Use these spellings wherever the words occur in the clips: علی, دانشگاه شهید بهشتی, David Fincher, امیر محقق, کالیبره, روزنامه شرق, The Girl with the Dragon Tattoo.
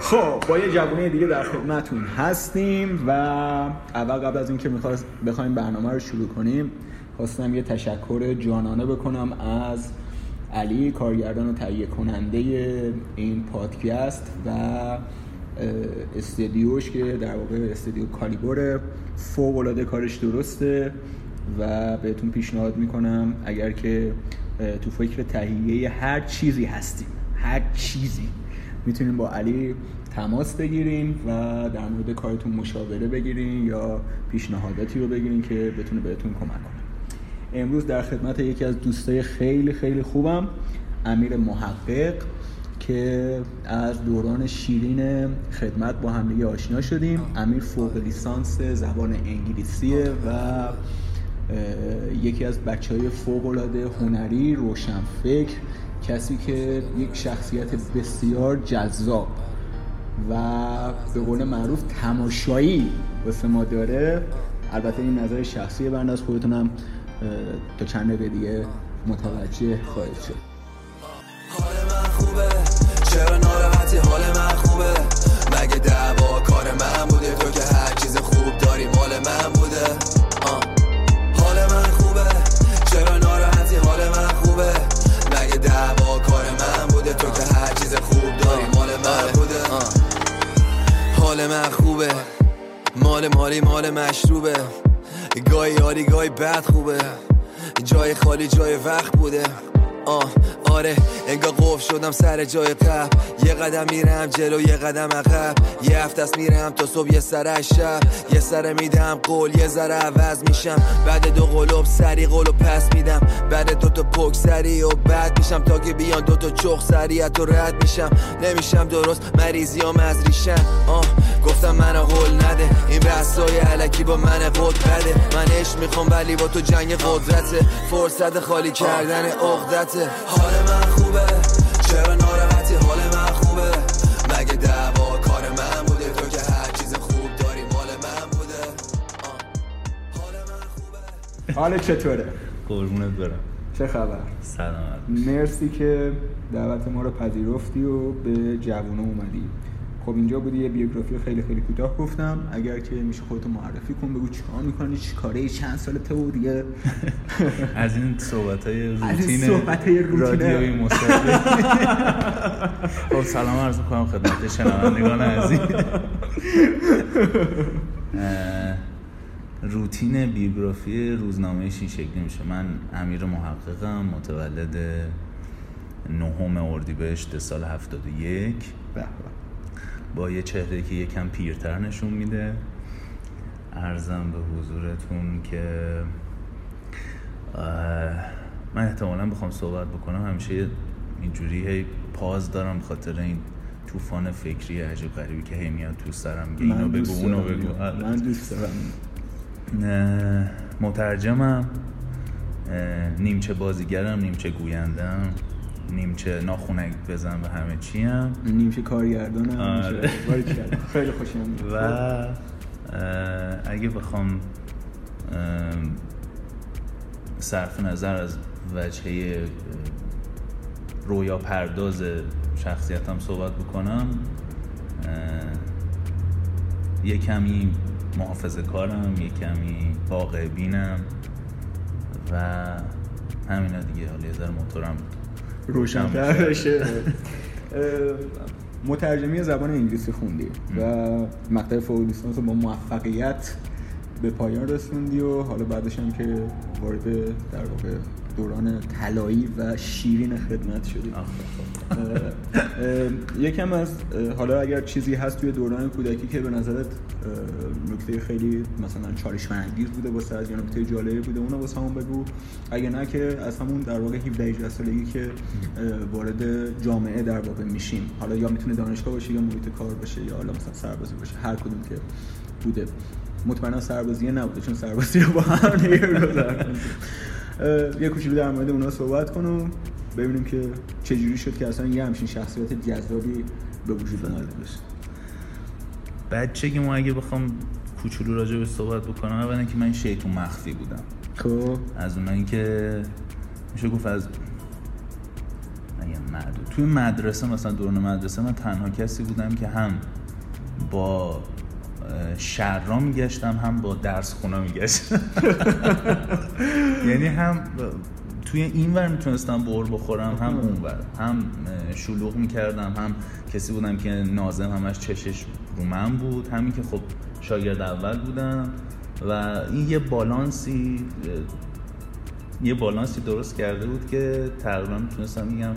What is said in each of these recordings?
خب با یه جوونه دیگه در خدمتون هستیم و اول قبل از اینکه بخوایم برنامه رو شروع کنیم خواستم یه تشکر جانانه بکنم از علی، کارگردان و تهیه کننده این پادکست و استودیوش که در واقع استودیو کالیبره، فوق‌العاده کارش درسته و بهتون پیشنهاد میکنم اگر که تو فکر تهیه هر چیزی هستیم، هر چیزی، میتونیم با علی تماس بگیریم و در مورد کارتون مشاوره بگیرین یا پیشنهاداتی رو بگیرین که بتونه بهتون کمک کنه. امروز در خدمت یکی از دوستای خیلی خیلی خوبم، امیر محقق، که از دوران شیرین خدمت با هم دیگه آشنا شدیم. امیر فوق لیسانس زبان انگلیسیه و یکی از بچه‌های فوق‌العاده هنری، روشنفکر، کسی که یک شخصیت بسیار جذاب و به قول معروف تماشایی واسه ما داره. البته این نظر شخصی بنده از، خودتونم تا چند دقیقه دیگه متوجه خواهید شد. حال من خوبه، چرا ناراحتی؟ حال من خوبه، مگه دعوا کار من بوده؟ تو که هر چیز خوب داری مال من بوده. حال من خوبه، چرا ناراحتی؟ حال من خوبه، مگه دعوا کار من بوده؟ تو که هر چیز خوب داری مال من بوده. حال من خوبه، مال مالی مال مشروبه، گای یاری گای بد خوبه، جای خالی جای وقت بوده. آره انگار قفل شدم سر جای قبل، یه قدم میرم جلو یه قدم عقب، یه هفته است میرم تا صبح یه سر شب، یه سر میدم قول یه ذره عوض میشم، بعد دو قلوب سری قلوب پس میدم، بعد دو تا پک سری و بعد میشم، تا که بیان دو تا چخ سری تو رد میشم، نمیشم درست مریضیام از ریشم. گفتم منو هول نده، این بحثای الکی با من قدرته، من عشق میخوام ولی با تو جنگ قدرته، فرصت خالی کردن عقدت. حال من خوبه، چرا ناراحتی؟ حال من خوبه، مگه دعوا کار من بوده؟ تو که هر چیز خوب داری مال من بوده. حال من خوبه. حال چطوره؟ قربونت برم. چه خبر؟ سلامت. مرسی که دعوت ما رو پذیرفتی و به جوونه اومدی. خب اینجا بودی، یه بیوگرافی خیلی خیلی کوتاه گفتم، اگر که میشه خودتو معرفی کن، بگو چیکار میکنی، چی کاره، چند سالته و دیگه از این صحبت‌های روتینه رادیوی مصاحبه. خب سلام عرض می‌کنم خدمت شنوندگان عزیز. روتین بیوگرافی روزنامه شین شکلی میشه. من امیر محققم، متولد 9 اردیبهشت سال 71، با یه چهره که یکم پیرتر نشون میده. عرضم به حضورتون که من احتمالاً بخوام صحبت بکنم همیشه اینجوری هی پاز دارم، خاطر این طوفان فکری عجیب غریبی که هی میاد تو سرم که اینو بگو اونو بگو. من دوست دارم. مترجمم، نیمچه بازیگرم، نیمچه گویندم، نیمچه ناخونک بزن به همه چی هم، نیمچه کارگردانم. خیلی خوشم و اگه بخوام صرف نظر از وجهه رویا پرداز شخصیتم صحبت بکنم، یه کمی محافظه کارم، یه کمی واقع بینم و همینا دیگه. حالا یه ذره موتورم روشن‌تر بشه. مترجمی زبان انگلیسی خوندی و مقطع فوق لیسانس رو با موفقیت به پایان رسوندی و حالا بعدش هم که وارد در واقع دوران طلایی و شیرین خدمت شدی. یکم از حالا اگر چیزی هست توی دوران کودکی که به نظرت نکته خیلی مثلا چالش برانگیز بوده واسه از یا نکته جالبی بوده، اونو واسه همون بگو، اگه نه که از همون در واقع 17 سالگی که وارد جامعه در واقع میشیم، حالا یا میتونه دانشگاه باشه یا محیط کار باشه یا حالا مثلا سربازی باشه، هر کدوم که بوده، مطمئنا سربازی نبوده چون سربازی رو با هم نمی‌گذارن. یه کوچولو در مورد اونا صحبت کن و ببینیم که چجوری شد که اصلا یه همچین شخصیت جذابی به وجود اومده باشه. بچگی ما اگه بخوام کوچولو راجع به صحبت بکنم، اولا اینکه من شیطون مخفی بودم. خب از اونایی که میشه گفت از معدود. توی مدرسه مثلا دوران مدرسه من تنها کسی بودم که هم با شررا میگشتم هم با درس خونا میگشتم، یعنی هم توی این ور میتونستم بور بخورم هم اون ور، هم شلوغ میکردم، هم کسی بودم که ناظم همش چشش رو من بود، همین که خب شاگرد اول بودم و این یه بالانسی درست کرده بود که تقریبا میتونستم میگم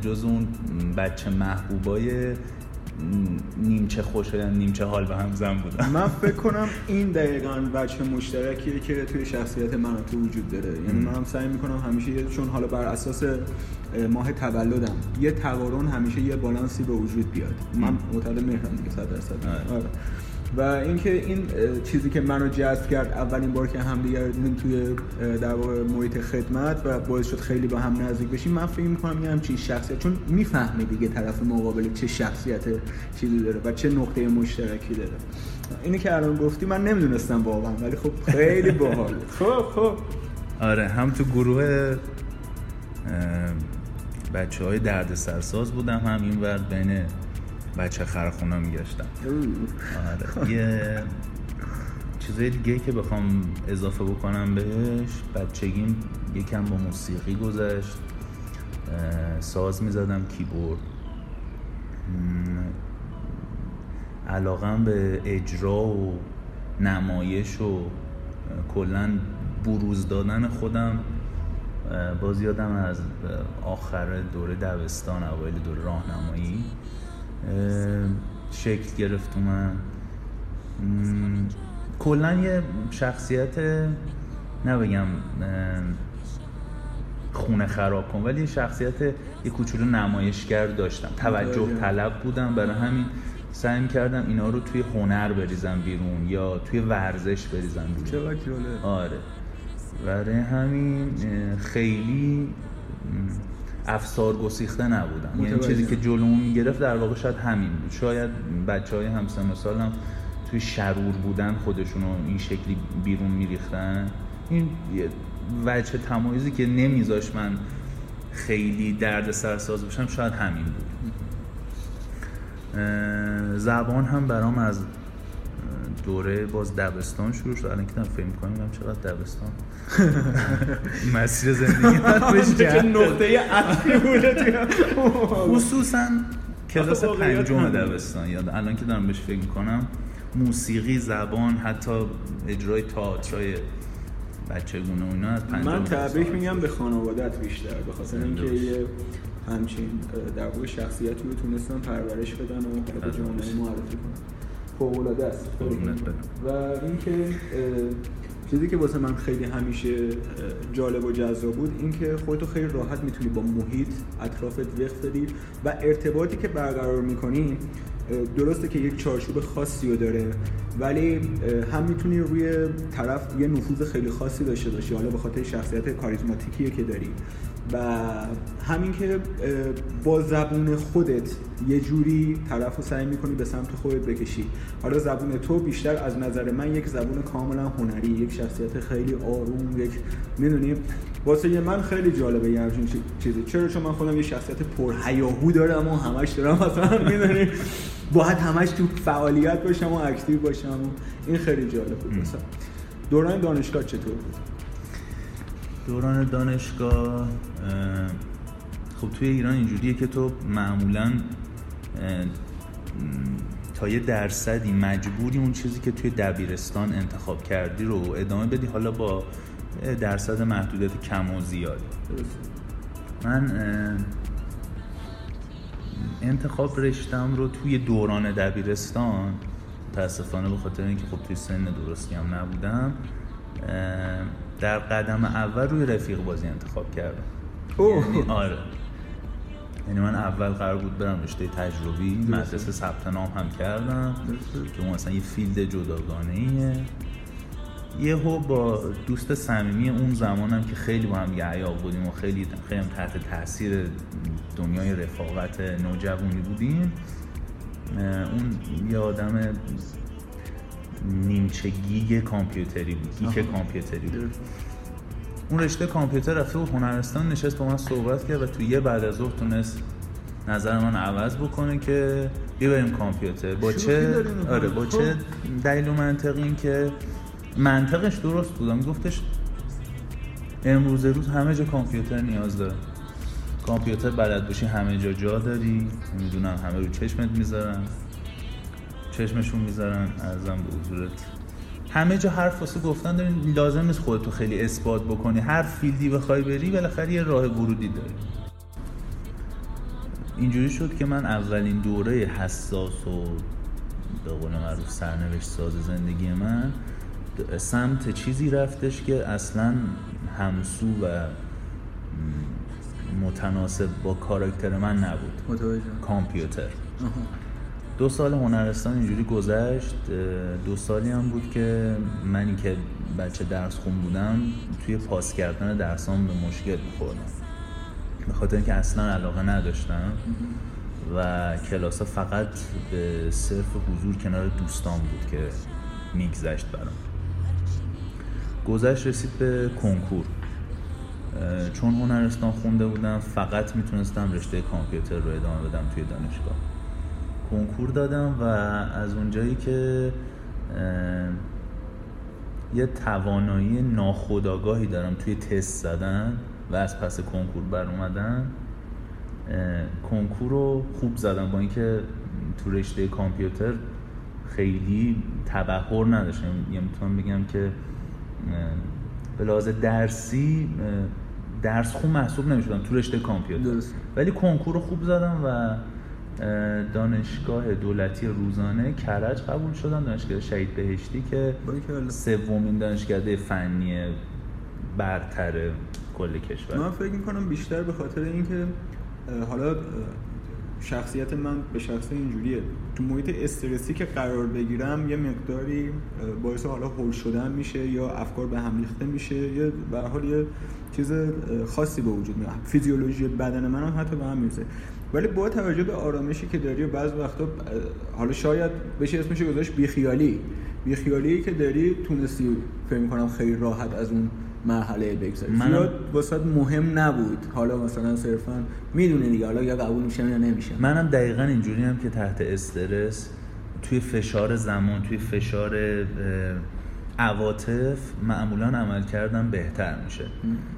جز اون بچه محبوبای نیمچه خوشایند نیمچه حال به هم زن بودم. من فکر کنم این دقیقاً بچه مشترکیه که توی شخصیت من و تو وجود داره. یعنی من هم سعی میکنم همیشه، چون حالا بر اساس ماه تولدم یه تقارن همیشه یه بالانسی به وجود بیاد. من متعلق مهرم دیگه 100%. و اینکه این چیزی که منو جذب کرد اولین بار که همدیگه رو دیدیم توی در واقع محیط خدمت و باعث شد خیلی با هم نزدیک بشیم، من فکر می‌کنم یه همچین شخصیت، چون میفهمه دیگه طرف مقابل چه شخصیت چیزی داره و چه نقطه مشترکی داره. اینی که الان گفتی من نمیدونستم واقعا، ولی خب خیلی باحال. خب آره، هم تو گروه بچه‌های دردسرساز بودم، هم اینور بین بچه خرخونا میگشتم. آره. یه چیزای دیگه که بخوام اضافه بکنم بهش، بچگیم یکم با موسیقی گذشت، ساز میزدم، کیبورد، علاقم به اجرا و نمایش و کلن بروز دادن خودم. باز یادم از آخر دوره دبستان اوایل دوره راهنمایی شکل گرفت و من کلن یه شخصیت، نبگم خونه خراب کن، ولی شخصیت یه کوچولو نمایشگر داشتم، توجه طلب بودم، برای همین سعی کردم اینا رو توی هنر بریزم بیرون یا توی ورزش بریزم بیرون. آره، برای همین خیلی افسار گسیخته نبودم. یعنی چیزی که جلوم میگرفت در واقع شاید همین بود. شاید بچه‌های همسن و سالم توی شرور بودن خودشونو این شکلی بیرون میریختن. این وجه تمایزی که نمیذاش من خیلی درد سرساز بشم شاید همین بود. زبان هم برام از دوره باز دبستان شروع شد. الان که من فکر می‌کنم چقدر دبستان مسیر زندگی من پیش که نقطه عطفی بوده، خصوصا کلاس پنجم دبستان. یاد الان که دارم بهش فکر می‌کنم، موسیقی، زبان، حتی اجرای تئاترای بچگونه و اینا از پنجم. من تبریک میگم به خانواده‌ات بیشتر، به خاطر اینکه یه همچین در واقع شخصیتی رو تونستن پرورش بدن و به جامعه معرفی کنن. فوق‌العاده است. و اینکه چیزی که واسه من خیلی همیشه جالب و جذاب بود این که خودتو خیلی راحت میتونی با محیط اطرافت وقت بدی و ارتباطی که برقرار میکنی درسته که یک چارچوب خاصی رو داره، ولی هم میتونی روی طرف یه نفوذ خیلی خاصی داشته باشی، حالا به خاطر شخصیت کاریزماتیکی که داری و همین که با زبون خودت یه جوری طرف رو سعی میکنی به سمت خودت بکشی. حالا زبون تو بیشتر از نظر من یک زبون کاملا هنری، یک شخصیت خیلی آروم، یک میدونی واسه من خیلی جالبه یه همچین چیزی. چرا؟ چون من خودم یه شخصیت پرهیاهو دارم و همش دارم مثلا میدونی باید همش تو فعالیت باشم و اکتیو باشم و این خیلی جالب بود. مثلا دوران دانشگاه چطور بود؟ دوران دانشگاه خب توی ایران اینجوریه که تو معمولاً تا یه درصدی مجبوری اون چیزی که توی دبیرستان انتخاب کردی رو ادامه بدی، حالا با درصد محدودیت کم و زیاد. من انتخاب رشتم رو توی دوران دبیرستان، متاسفانه به خاطر اینکه خب توی سن درستی هم نبودم، در قدم اول روی رفیق بازی انتخاب کردم. یعنی آره، یعنی من اول قرار بود برم رشته تجربی، مدرسه ثبت نام هم کردم که اون اصلا یه فیلد جداگانه‌ایه. یهو با دوست صمیمی اون زمانم که خیلی با هم عیاق بودیم و خیلی تحت تاثیر دنیای رفاقت نوجوانی بودیم، اون یه آدم نیمچه گیگ کامپیوتری بود اون رشته کامپیوتر رفته بود هنرستان، نشست با من صحبت کرد و تو یه بعد از ظهر تونست نظر من عوض بکنه که بیاریم کامپیوتر. با چه آره با چه دلیل و منطقی؟ این که منطقش درست بودم، گفتش امروز روز همه جا کامپیوتر نیاز داره، کامپیوتر بلد باشی همه جا جا داری، میدونم همه رو چشمت میذارن، چشمشون میذارن، ارزم به حضورت همه جا حرف واسه گفتن داری، لازم نیست خودتو خیلی اثبات بکنی، هر فیلدی بخوای بری بالاخره یه راه ورودی داری. اینجوری شد که من اولین دوره حساس و به قول معروف سرنوشت ساز زندگی من سمت چیزی رفتش که اصلا همسو و متناسب با کاراکتر من نبود. متوجه. کامپیوتر. آها. 2 سال هنرستان اینجوری گذشت. 2 سالی هم بود که منی که بچه درس خون بودم توی پاس کردن درسام به مشکل بخوردم، به خاطر اینکه اصلا علاقه نداشتم و کلاسا فقط به صرف حضور کنار دوستان بود که میگذشت برام. گذشت رسید به کنکور. چون هنرستان خونده بودم فقط میتونستم رشته کامپیوتر رو ادامه بدم توی دانشگاه. کنکور دادم و از اونجایی که یه توانایی ناخودآگاهی دارم توی تست زدن و از پس کنکور بر اومدن، کنکور رو خوب زدم با اینکه تو رشته کامپیوتر خیلی تبحر نداشتم. یه میتونم بگم که به لحاظ درسی درس خوب محسوب نمیشدم تو رشته کامپیوتر درست. ولی کنکور رو خوب زدم و دانشگاه دولتی روزانه کرج قبول شدم، دانشگاه شهید بهشتی که 3مین دانشکده فنی برتر کل کشور. من فکر میکنم بیشتر به خاطر اینکه حالا شخصیت من به شخصه اینجوریه، تو محیط استرسی که قرار بگیرم یه مقداری باعث حالا هول شدن میشه یا افکار به هم ریخته میشه، یا به هر حال یه چیز خاصی به وجود میاد، فیزیولوژی بدن منم حتی به هم میرسه. ولی با توجه به آرامشی که داری و بعض وقتا حالا شاید بشه اسمش گذاشت بیخیالی که داری، تونستی فکر می‌کنم خیلی راحت از اون مرحله بگذاری. زیاد واسه مهم نبود، حالا مثلا صرفا میدونه دیگه، حالا یا قبول میشم یا نمیشم. منم دقیقاً اینجوری هم که تحت استرس، توی فشار زمان، توی فشار عواطف معمولاً عمل کردم بهتر میشه.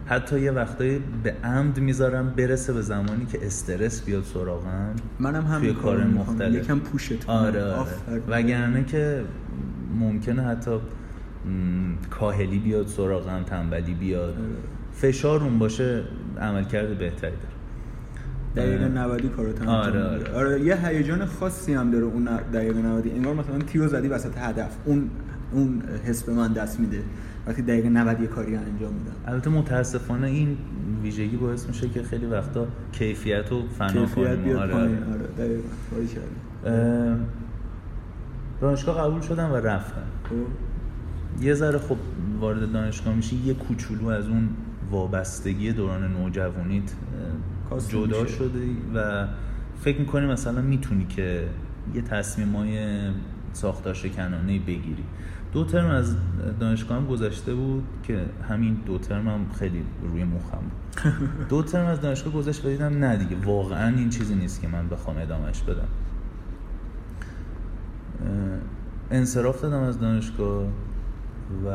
حتی یه وقتایی به عمد میذارم برسه به زمانی که استرس بیاد سراغم، منم هم توی کار مختلف یکم پوشت کنم. آره. وگرنه که ممکنه حتی کاهلی بیاد سراغم، تنبلی بیاد، فشار اون باشه، عملکرد بهتری داره. دقیقه 90 کارو تمام. آره یه هیجان خاصی هم داره اون دقیقه 90، انگار مثلا تیرو زدی وسط هدف، اون حس به من دست میده وقتی دقیقه 90 کاری انجام میدم. البته متاسفانه این ویژگی باعث میشه که خیلی وقتا کیفیت رو فنا کنیم. آره دقیقاً. واقعا دانشگاه قبول شدم و رفتم. یه ذره خب وارد دانشگاه میشی، یه کوچولو از اون وابستگی دوران نوجوانیت جدا شده و فکر میکنی مثلا میتونی که یه تصمیمای ساختار شکنانه‌ای بگیری. 2 ترم از دانشگاه هم گذشته بود که همین 2 ترم هم خیلی روی مخم بود. 2 ترم از دانشگاه گذشت و دیدم نه دیگه، واقعا این چیزی نیست که من بخوام ادامهش بدم. انصراف دادم از دانشگاه و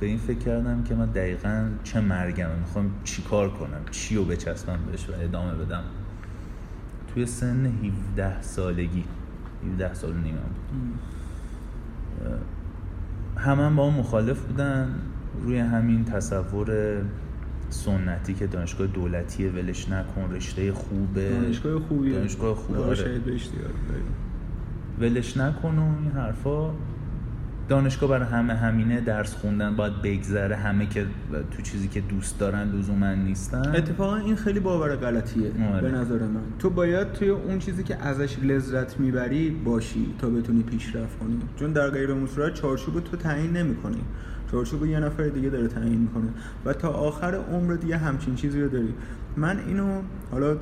به این فکر کردم که من دقیقاً چه مرگمه، میخوام چی کار کنم، چی رو بچسبم بهش و ادامه بدم. توی سن 17 سالگی 17 سال و نیمه بود، همه با هم مخالف بودن روی همین تصور سنتی که دانشگاه دولتیه، ولش نکن، رشته خوبه، دانشگاه خوبه آره، شاید بهشتی ولش نکن و این حرفا. دانشگاه برای همه همینه، درس خوندن باید بگذره، همه که تو چیزی که دوست دارن لزوما نیستن. اتفاقا این خیلی باور غلطیه به نظر من. تو باید توی اون چیزی که ازش لذت میبری باشی تا بتونی پیشرفت کنی، چون در غیر اون صورت چارچوب تو تعیین نمی‌کنی، چارچوب یه نفر دیگه داره تعیین می‌کنه و تا آخر عمر دیگه همچین چیزی رو داری. من اینو حالا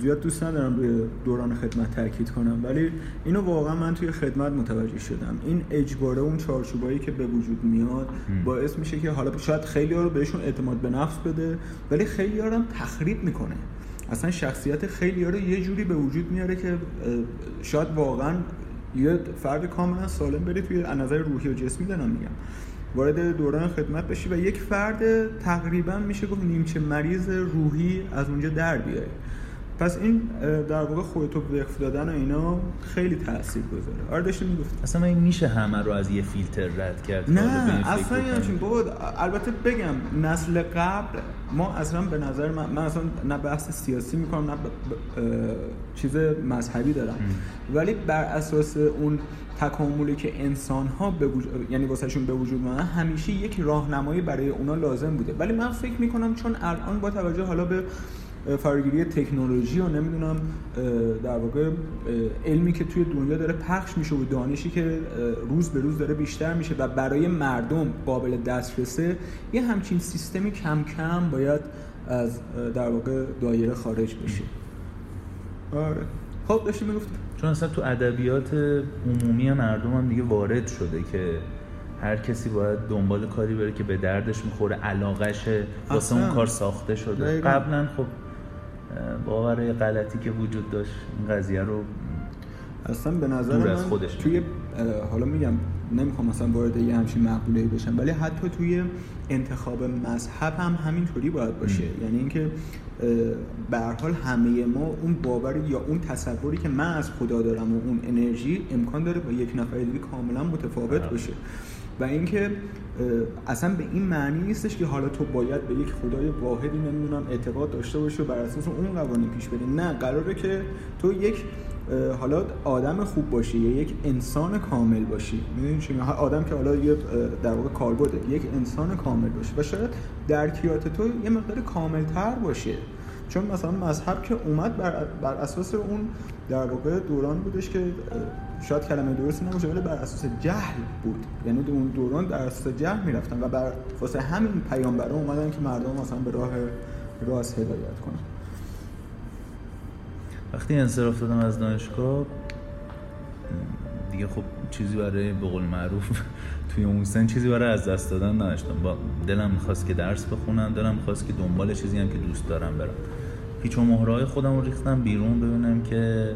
زیاد دوست ندارم روی دوران خدمت تاکید کنم، ولی اینو واقعا من توی خدمت متوجه شدم. این اجباره اون چارچوبایی که به وجود میاد باعث میشه که حالا شاید خیلی‌ها رو بهشون اعتماد به نفس بده، ولی خیلی‌ها رو هم تخریب میکنه. اصلا شخصیت خیلی‌ها رو یه جوری به وجود میاره که شاید واقعا یه فرد کاملا سالم بری توی از نظر روحی و جسمی دارم میگم، وارد دوران خدمت بشی و یک فرد تقریبا میشه گفت نیمچه مریض روحی از اونجا در بیاری. پس این در واقع خودتو وقف دادن و اینا خیلی تاثیر گذاره. آره داشتم میگفتم اصلا این میشه همه رو از یه فیلتر رد کرد. نه اصلا همچین بود. البته بگم نسل قبل ما اصلا به نظر من اصلا نه بحث سیاسی میکنم نه چیز مذهبی دارم ولی بر اساس اون تکاملی که انسان‌ها به یعنی واسهشون به وجود اومدن همیشه یک راهنمایی برای اونا لازم بوده. ولی من فکر میکنم چون الان با توجه حالا به فراگیری تکنولوژی و نمیدونم در واقع علمی که توی دنیا داره پخش میشه و دانشی که روز به روز داره بیشتر میشه و برای مردم قابل دسترسه، یه همچین سیستمی کم کم باید از در واقع دایره خارج بشه. آره خب داشتیم میگفتیم چون اصلا تو ادبیات عمومی مردم هم دیگه وارد شده که هر کسی باید دنبال کاری بره که به دردش میخوره، علاقشه، واسه اون کار ساخته شده. قبلا خب باور غلطی که وجود داشت این قضیه رو اصلا به نظر من توی حالا میگم نمیخوام مثلا وارد یه همچین مقوله‌ای بشم، ولی حتی توی انتخاب مذهب هم همینطوری باید باشه. یعنی اینکه به هر حال همه ما اون باور یا اون تصوری که من از خدا دارم و اون انرژی امکان داره با یک نفر دیگه کاملا متفاوت باشه و اینکه اصلا به این معنی نیستش که حالا تو باید به یک خدای واحدی نمیدونم اعتقاد داشته باشی و بر اساس اون قوانین پیش بری. نه، قراره که تو یک حالا آدم خوب باشی یا یک انسان کامل باشی. میدونی چی؟ آدم که حالا یه در واقع کاربرده، یک انسان کامل باشی و شاید درکیات تو یه مقدار کامل‌تر باشه. چون مثلا مذهب که اومد بر اساس اون در واقع دوران بودش که شاید کلمه درست نباشه ولی بر اساس جهل بود. یعنی اون دوران در اساس جهل میرفتن و بر واسه همین پیامبرا اومدن که مردم مثلا به راه راست هدایت کنن. وقتی انصراف دادم از دانشگاه دیگه خب چیزی برای به قول معروف توی اون سن چیزی برای از دست دادن نداشتم. با دلم می‌خواست که درس بخونم، دلم می‌خواست که دنبال چیزی هم که دوست دارم برم. پیچ و مهرهای خودم رو ریختم بیرون ببینم که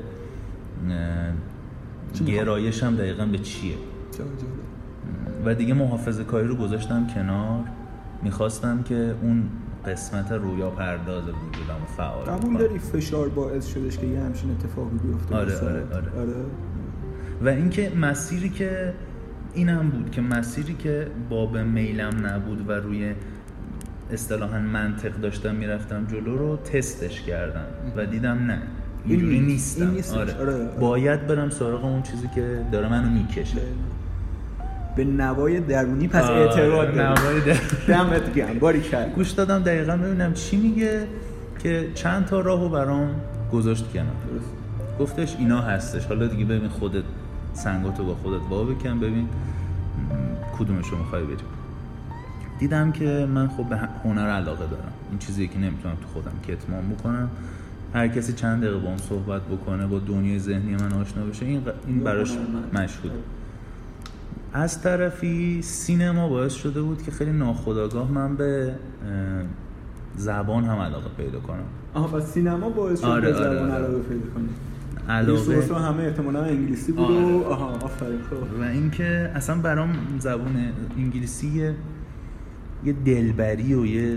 گرایشم دقیقاً به چیه. و دیگه محافظه‌کاری رو گذاشتم کنار، می‌خواستم که اون قسمت رویا پرداز وجودم فعال کنم. قبول داری فشار باعث شدش که یه همچین اتفاقی بیفته؟ آره. و اینکه مسیری که اینم بود که مسیری که باب میلم نبود و روی اصطلاحاً منطق داشتم میرفتم جلو رو تستش کردم و دیدم نه اینجوری نیستم. آره. باید برم سراغ اون چیزی که داره منو میکشه. به نوای درونی پس اعتراض نوای دمت گرم. باری کرد گوش دادم دقیقاً ببینم چی میگه که چند تا راهو برام گذاشت کنار. گفتش اینا هستش، حالا دیگه ببین خودت سنگاتو با خودت وا بکن ببین کدومشو میخوای بریم. دیدم که من خب به هنر علاقه دارم، این چیزیه که نمیتونم تو خودم کتمان بکنم. هر کسی چند دقیقه باهم صحبت بکنه با دنیای ذهنی من آشنا بشه این براش مشغوله. از طرفی سینما باعث شده بود که خیلی ناخودآگاه من به زبان هم علاقه پیدا کنم. آها، سینما باعث شد به زبان علاقه پیدا کنی. علاقه همه احتمالاً انگلیسی بود. آها آفرین. و اینکه اصلا برام زبان انگلیسی یه دلبری و یه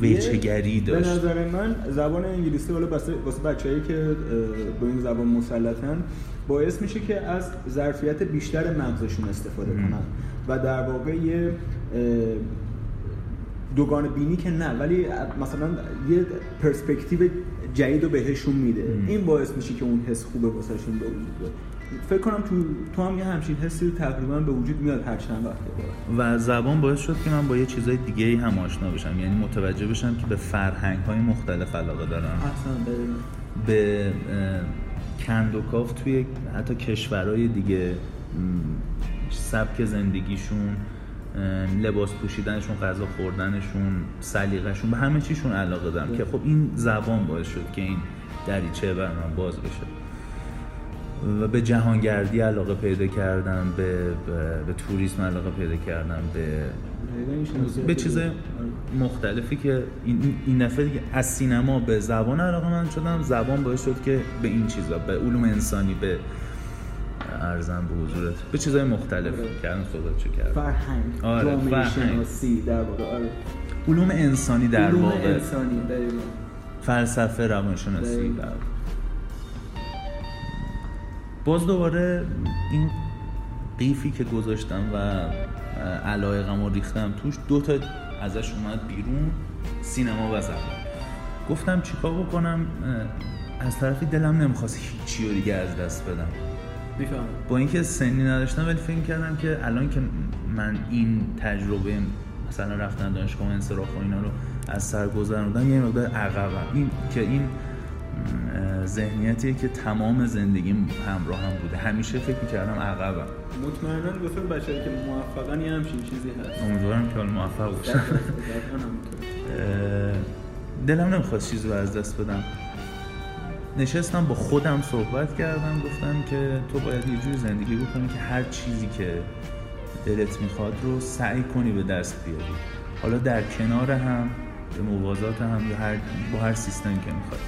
ویچگری داشت. به نظر من زبان انگلیسی واسه بچه‌ای که با این زبان مسلطن باعث میشه که از ظرفیت بیشتر مغزشون استفاده کنن و در واقع یه دوگانه بینی که نه ولی مثلا یه پرسپکتیو جدید رو بهشون میده. این باعث میشه که اون حس خوبه واسهشون به وجود بیاد. فکر کنم تو هم یه همچین حسی تقریبا به وجود میاد هر چند وقته. و زبان باعث شد که من با یه چیزای دیگه‌ای هم آشنا بشم، یعنی متوجه بشم که به فرهنگ‌های مختلف علاقه دارم. اصلا به کندوکاف توی حتی کشورهای دیگه سبک زندگیشون لباس پوشیدنشون، غذا خوردنشون، سلیقه‌شون، به همه چیشون علاقه دارم که خب این زبان باعث شد که این دریچه بر من باز بشه و به جهانگردی علاقه پیدا کردم، به توریسم علاقه پیدا کردم، به چیزای مختلفی که این دفعه دیگه از سینما به زبان علاقه من شدم. زبان باعث شد که به این چیزا، به علوم انسانی، به ارزم به حضورت، به چیزای مختلف کردن، صحبت چه کردن، فرهنگ، جامعه شناسی، در واقع علوم انسانی، در واقع فلسفه، روانشناسی. باز دوباره این قیفی که گذاشتم و علایقمو ریختم توش، دوتا ازش اومد بیرون، سینما و زبان. گفتم چیکار بکنم؟ از طرفی دلم نمیخواست هیچی رو دیگه از دست بدم، میفهمم، با اینکه سنی نداشتم، ولی فکر کردم که الان که من این تجربه مثلا رفتن دانشگاه و انصراف و اینا رو از سر گذروندم، یه مقدار عقبم. این که این ذهنیتیه که تمام زندگیم همراه هم بوده، همیشه فکر می‌کردم عقبم. مطمئناً گفتم بچه‌ای که موفقن یه همچین چیزی هست، امیدوارم که موفق بشم. دلم نمی‌خواست چیزی رو از دست بدم. نشستم با خودم صحبت کردم، گفتم که تو باید یه جور زندگی بکنی که هر چیزی که دلت میخواد رو سعی کنی به دست بیاری، حالا در کنار هم، به موازات هم، یا با هر سیستم که میخواد.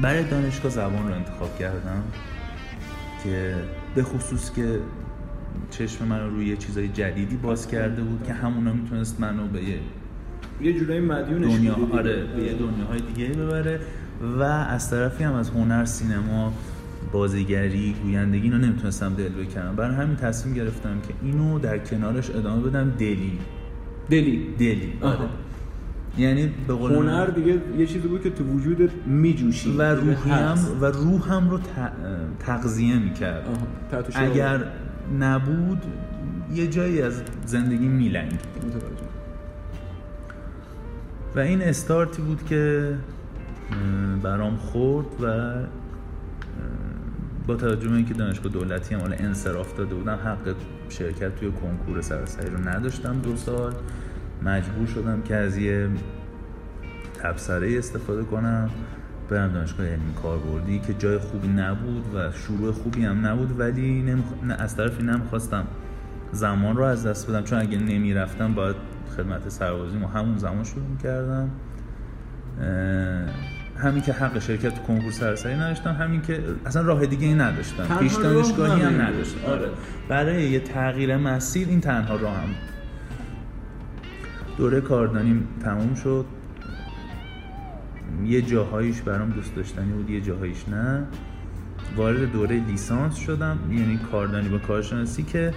برای دانشگاه زبان رو انتخاب کردم که به خصوص که چشم من رو روی یه چیزای جدیدی باز کرده بود که همونا میتونست منو به یه جورایی مدیونش دنیا، آره، به یه دنیاهای دیگه ببره، و از طرفی هم از هنر، سینما، بازیگری، گویندگی اینو نمیتونستم دل بکنم. برای همین تصمیم گرفتم که اینو در کنارش ادامه بدم. دلی آره، یعنی به قول هنر دیگه یه چیزی بود که تو وجودت میجوشی و روحم رو تغذیه میکرد. اگر نبود یه جایی از زندگی میلنگید. و این استارتی بود که برام خورد و با توجه به اینکه دانشگاه دولتی هم حالا انصراف داده بودم، حق شرکت توی کنکور سراسری رو نداشتم، 2 سال مجبور شدم که از یه تبصره استفاده کنم، برم دانشگاه علمی کاربردی که جای خوبی نبود و شروع خوبی هم نبود، ولی از طرفی نمیخواستم زمان رو از دست بدم، چون اگه نمیرفتم باید خدمت سربازیم و همون زمان شروع میکردم. همین که حق شرکت کنکور سراسری نداشتم، همین که اصلا راه دیگه ای نداشتم، پیش دانشگاهی هم نداشتم. آره، برای یه تغییر مسیر این تنها راهم بود. دوره کاردانی تموم شد، یه جاهایش برام دوست داشتنی بود، یه جاهایش نه. وارد دوره لیسانس شدم، یعنی کاردانی با کارشناسی، که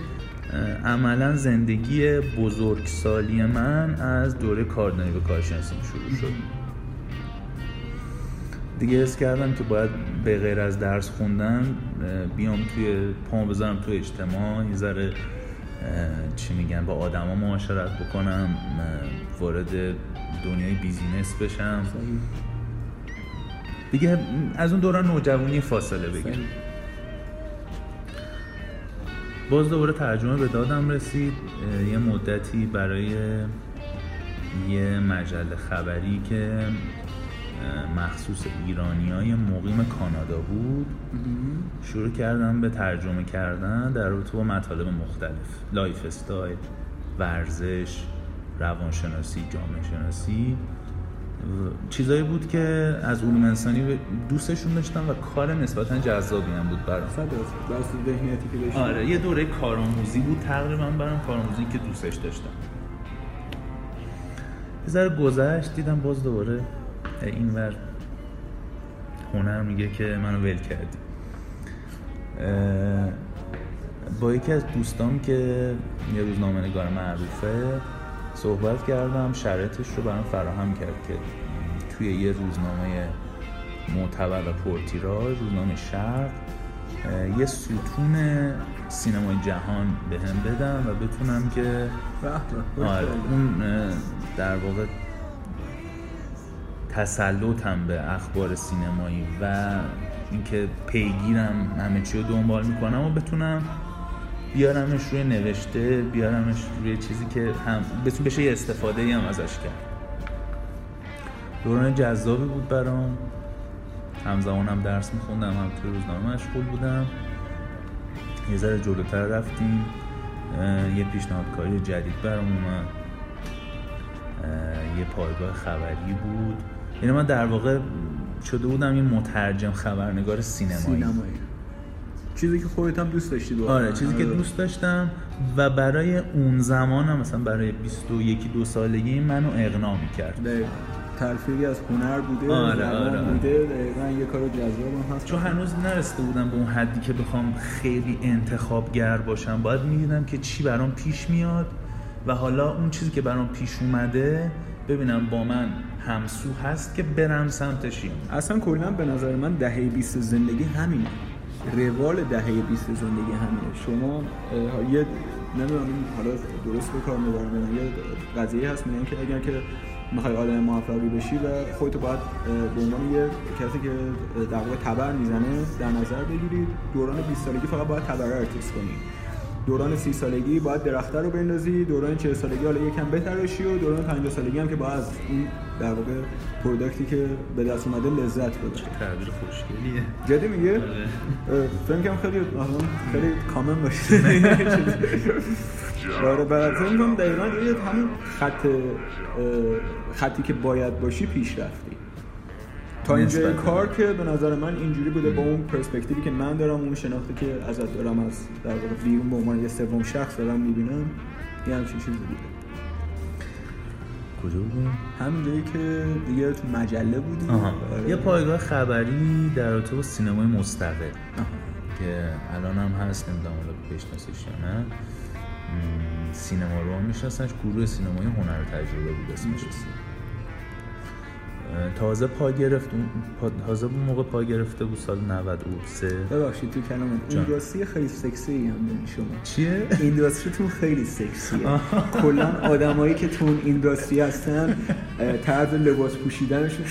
عملا زندگی بزرگسالی من از دوره کاردانی با کارشناسی شروع شد. دیگه حس کردم که باید به غیر از درس خوندن بیام توی پام بذارم توی اجتماع، یه ذره چی میگن با آدما معاشرت بکنم، وارد دنیای بیزینس بشم. دیگه از اون دوران نوجوانی فاصله بگیرم. باز دوباره ترجمه به دادم رسید، یه مدتی برای یه مجله خبری که مخصوص ایرانیای مقیم کانادا بود، شروع کردم به ترجمه کردن در رابطه با مطالب مختلف، لایف استایل، ورزش، روانشناسی، جامعه شناسی. چیزایی بود که از علوم انسانی دوستشون داشتم و کار نسبتاً جذابی هم بود برام. آره، یه دوره کارآموزی بود تقریبا برام، کارآموزی که دوستش داشتم. یه ذره گذشت، دیدم باز دوباره این ور هنر میگه که منو ول کردی. با یکی از دوستام که یه روزنامه‌نگار معروفه صحبت کردم، شرایطش رو برام فراهم کرد که توی یه روزنامه معتبر و پرتیراژ، روزنامه شرق، یه ستون سینمای جهان به هم بدم و بتونم که اون در واقع تسلطم به اخبار سینمایی و اینکه پیگیرم همه چی رو دنبال میکنم و بتونم بیارمش روی نوشته، بیارمش روی چیزی که هم بشه یه استفاده ای هم ازش کرد. دوران جذابی بود برام، همزمانم درس میخوندم، هم توی روزنامه مشغول بودم. یه ذره جلوتر رفتیم، یه پیشنهادکاری جدید برام اومد، یه پایگاه خبری بود. یعنی من در واقع شده بودم یه مترجم خبرنگار سینمایی. چیزی که خودت هم دوست داشتی بود. آره، چیزی که دوست داشتم و برای اون زمانم مثلا برای 21-2 سالگی منو اقناع می‌کرد. دقیقاً تلفیقی از هنر بوده، آره. بوده، دقیقاً یه کار جذابم هست. چون هنوز نرسیده بودم به اون حدی که بخوام خیلی انتخابگر باشم. باید می‌دیدم که چی برام پیش میاد و حالا اون چیزی که برام پیش اومده ببینم با من همسو هست که برم سمتش. اصلا کلاً به نظر من دهه 20 زندگی همینه. روال دهه 20 زندگی همینه. شما یه نمیدونم حالا درست به کار می‌برم، یه قضیه هست میگن که اگر که میخوای آدم موفقی بشی و خودت باید به عنوان یه کسی که در واقع تبر میزنه در نظر بگیری. دوران 20 سالگی فقط باید تبر رو ارتیس کنی، دوران 30 سالگی باید درخت رو بندازی، دوران 40 سالگی حالا یکم بتراشی و دوران 50 سالگی هم که باید از اون در واقع پروداکتی که به دست اومده لذت ببری. تعبیر خوشگلیه. جدی میگه؟ فکر کنم خیلی کامن باشه. آره، براتون هم دقیقاً همین خطی که باید باشی پیش رفتی. تا اینجا کار که به نظر من اینجوری بوده با اون پرسپکتیوی که من دارم، اون شناختی که ازت دارم، از در واقع بیرون به عنوان یه سوم شخص دارم میبینم، یه همچین چیزی بوده. کجا بودیم؟ همین جایی که دیگه تو مجله بودیم. یه پایگاه خبری در رابطه با سینمای مستقل که الان هم هست، نمیدونم حالا بشناسیش یا نه. سینما رو هم میشناسنش، گروه سینمای هنر و تجربه بود اسمش. تازه پا گرفت، تازه اون موقع پا گرفته بود، سال 93. ببخشید تو کلامت اینداستری خیلی سکسی هم دارین شما. چیه؟ اینداستریتون خیلی سکسیه. کلا آدمایی که تو اینداستری هستن طرز لباس پوشیدنشون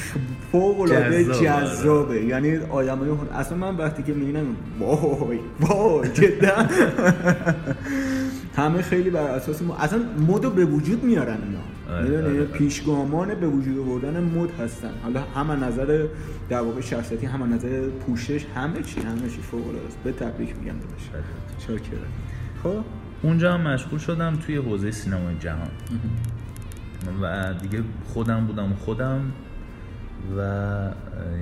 فوق العاده جذابه. یعنی آدمای اصلا من وقتی که میبینم وای جدا همه خیلی بر اساس اصلا مد به وجود میارن اینا. میدونی پیشگامان به وجود آوردن مد هستن. حالا هم از نظر در واقع شخصیتی، هم از نظر پوشش، همه چی فوق العاده است. به تبریک میگم داداش. شاکرم. خب اونجا هم مشغول شدم توی حوزه سینمای جهان و دیگه خودم بودم و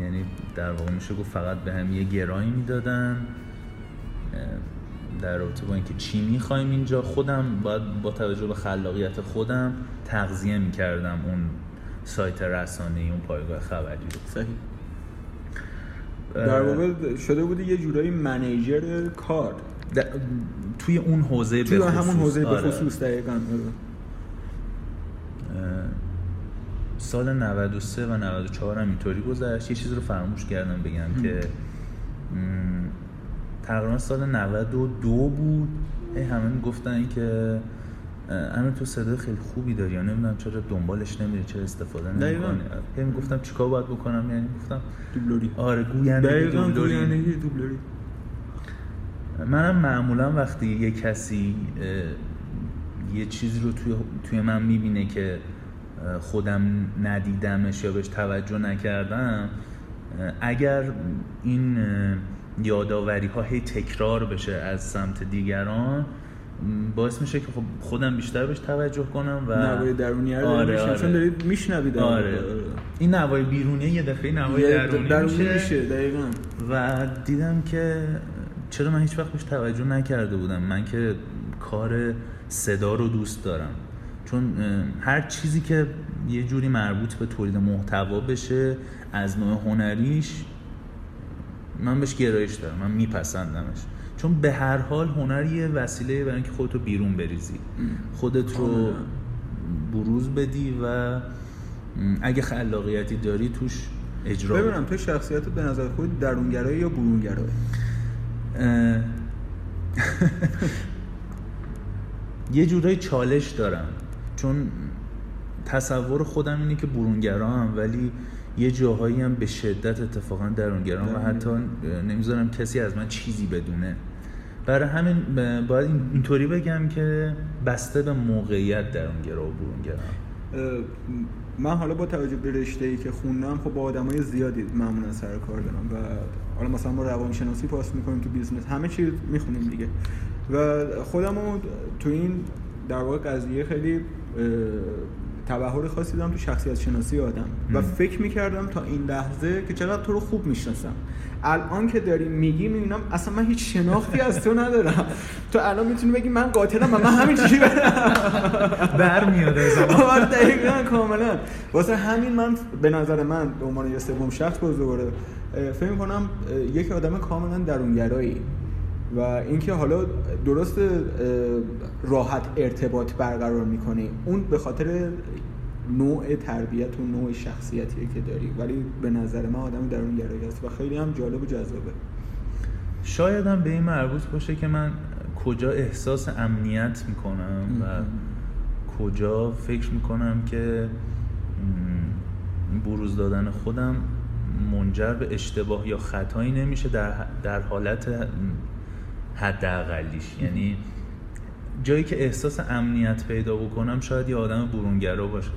یعنی در واقع میشه گفت فقط به هم یه گرایی میدادن در رابطه با اینکه چی می‌خوایم اینجا. خودم باید با توجه به خلاقیت خودم تغذیه می‌کردم اون سایت رسانه‌ای، اون پایگاه خبری رو. صحیح. در واقع شده بودی یه جورایی منیجر کار توی اون حوزه، توی همون حوزه به خصوص. دقیقاً. سال 93 و 94 هم اینطوری گذشت. یه چیز رو فراموش کردم بگم که تقریبا سال 92 بود. همه میگفتن این که امیر تو صدای خیلی خوبی داری، یا نمیدونم چرا دنبالش نمیری، چرا استفاده نمیکنی. هی میگفتم چیکار باید بکنم؟ یعنی گفتم دوبلوری. آره، گوینده دوبلوری. منم معمولا وقتی یه کسی یه چیزی رو توی من میبینه که خودم ندیدمش یا بهش توجه نکردم، اگر این یاداوری ها هی تکرار بشه از سمت دیگران، باعث میشه که خودم بیشتر بهش توجه کنم و نوای درونی رو چون دارید میشنوید. آره، این نوای بیرونی یه دفعه نوای درونی میشه. دقیقاً. و دیدم که چرا من هیچ وقت بهش توجه نکرده بودم. من که کار صدا رو دوست دارم، چون هر چیزی که یه جوری مربوط به تولید محتوا بشه از نوع هنریش، من بهش گرایش دارم، من میپسندمش. چون به هر حال هنر یه وسیله برای اینکه خودت رو بیرون بریزی، خودت رو بروز بدی و اگه خلاقیتی داری توش اجرا بدی. ببینم تو شخصیتت به نظر خودت درونگرایی یا برونگرایی؟ یه جورایی چالش دارم، چون تصور خودم اینه که برونگرام، ولی یه جاهایی هم به شدت اتفاقا درونگرام و حتی نمیذارم کسی از من چیزی بدونه برای همین باید اینطوری بگم که بسته به موقعیت درونگرا و برونگرا. من حالا با توجه به رشته‌ای که خوندم خب با آدمای زیادی معمولا سر کار دارم و حالا مثلا ما روانشناسی پاس می‌کنیم تو بیزنس، همه چیز می‌خونیم دیگه و خودمو تو این در واقع قضیه خیلی تبحر خاصی دارم تو شخصیت شناسی آدم و فکر می‌کردم تا این لحظه که چقدر تو رو خوب می‌شناسم. الان که داری میگی می‌بینم اصلا من هیچ شناختی از تو ندارم. تو الان می‌تونی بگی من قاتلم و من همینجوری برمیاد از اون. دقیقاً کاملاً. واسه همین من به نظر من به عنوان یه سوم شخص باز دوباره فکر می‌کنم یک آدم کاملاً درونگرایی و اینکه حالا درست راحت ارتباط برقرار می‌کنی اون به خاطر نوع تربیت و نوع شخصیتی که داری، ولی به نظر من آدم درونگرایی است و خیلی هم جالب و جذابه. شاید هم به این مربوط باشه که من کجا احساس امنیت می‌کنم و کجا فکر می‌کنم که بروز دادن خودم منجر به اشتباه یا خطایی نمیشه در حالت حداقلیش. یعنی جایی که احساس امنیت پیدا بکنم شاید یه آدم برونگرا باشم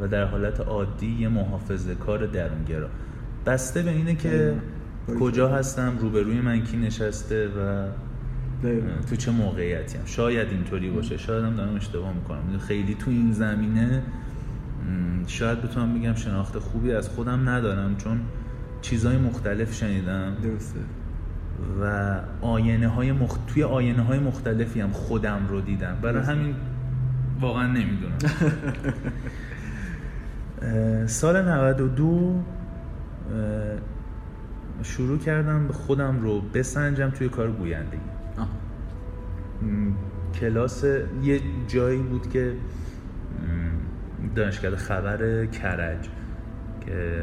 و در حالت عادی یه محافظه‌کار درونگرا. بسته به اینه که کجا هستم، روبروی من کی نشسته و تو چه موقعیتیم. شاید اینطوری باشه، شاید هم دارم اشتباه میکنم. خیلی تو این زمینه شاید بتونم بگم شناخت خوبی از خودم ندارم چون چیزای مختلف شنیدم. درسته. و توی آینه های مختلفی هم خودم رو دیدم، برای همین واقعا نمیدونم. سال 92 شروع کردم به خودم رو بسنجم توی کار گویندگی. کلاس یه جایی بود که دانشگاه خبر کرج که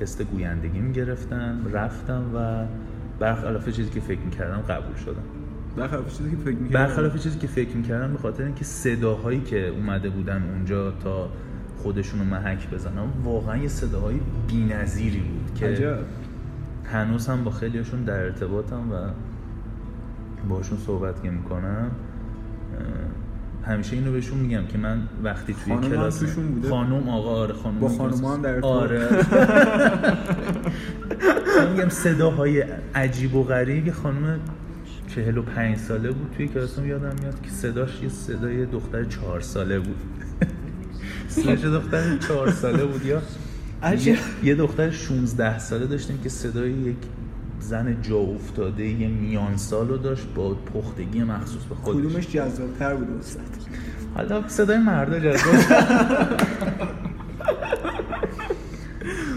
تست گویندگی میگرفتم، رفتم و برخلاف چیزی که فکر میکردم قبول شدم. برخلاف چیزی که فکر میکردم به خاطر اینکه صداهایی که اومده بودن اونجا تا خودشونو محک بزنن واقعا یه صداهای بی‌نظیری بود که عجب. هنوز هم با خیلیاشون در ارتباطم و باهاشون صحبت میکنم. همیشه اینو بهشون میگم که من وقتی توی کلاس خانم آقا خانم با خانوما هم در ارتباط میگم صداهای عجیب و غریبی. خانم 45 ساله بود توی کلاسم، یادم میاد که صداش یه صدای دختر 4 ساله بود. صداش دختر 4 ساله بود یا یه دختر 16 ساله داشتیم که صدای یک زن جا افتاده یه میان سالو داشت با پختگی مخصوص به خودش. کدومش جذاب‌تر بود وسط؟ حالا صدای مردا جذاب.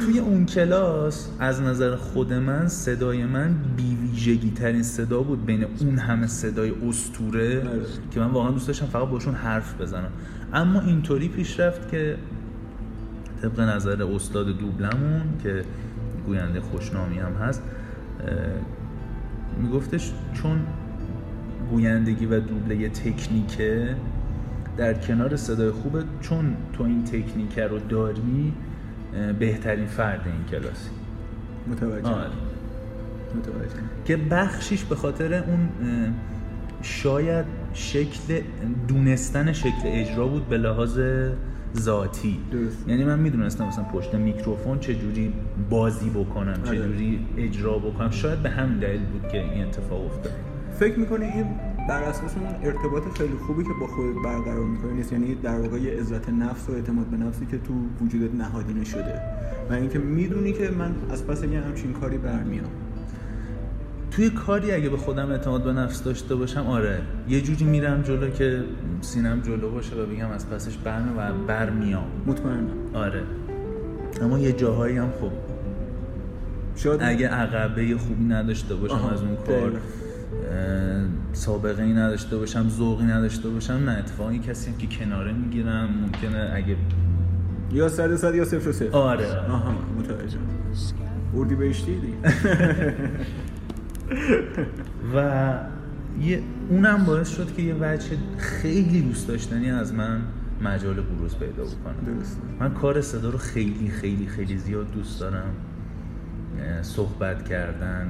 توی اون کلاس از نظر خود من صدای من بی‌ویژگی ترین صدا بود بین اون همه صدای اسطوره که من واقعا دوست داشتم فقط باشون حرف بزنم. اما اینطوری پیش رفت که طبق نظر استاد دوبلمون که گوینده خوشنامی هم هست میگفتش چون گویندگی و دوبله یه تکنیکه در کنار صدای خوبه، چون تو این تکنیکه رو داری بهترین فرد این کلاسی. متوجه که بخشیش به خاطر اون شاید شکل دونستن شکل اجرا بود به لحاظ ذاتی. درست. یعنی من میدونستم مثلا پشت میکروفون چجوری بازی بکنم، چجوری اجرا بکنم. شاید به همین دلیل بود که این اتفاق افتاد. فکر میکنی این بر اساس اون ارتباط خیلی خوبی که با خودت برقرار میکنی نیست؟ یعنی در واقع یه عزت نفس و اعتماد به نفسی که تو وجودت نهادینه شده و اینکه میدونی که من از پس یه همچین کاری برمیام. توی کاری اگه به خودم اعتماد به نفس داشته باشم آره یه جوری میرم جلو که سینم جلو باشه و بگم از پسش برمیام مطمئنم. آره اما یه جاهایی هم خب شاید اگه عقبه خوبی نداشته باشم از اون کار، سابقه ای نداشته باشم، ذوقی نداشته باشم، نه اتفاقی کسی هم که کناره میگیرم ممکنه اگه یا 100 یا 0-0. آره آها متوجه. اردیبهشتی دیگه. و اونم باعث شد که یه وجه خیلی دوست داشتنی از من مجال بروز پیدا بکنه. درسته. من کار صدا رو خیلی خیلی خیلی زیاد دوست دارم، صحبت کردن،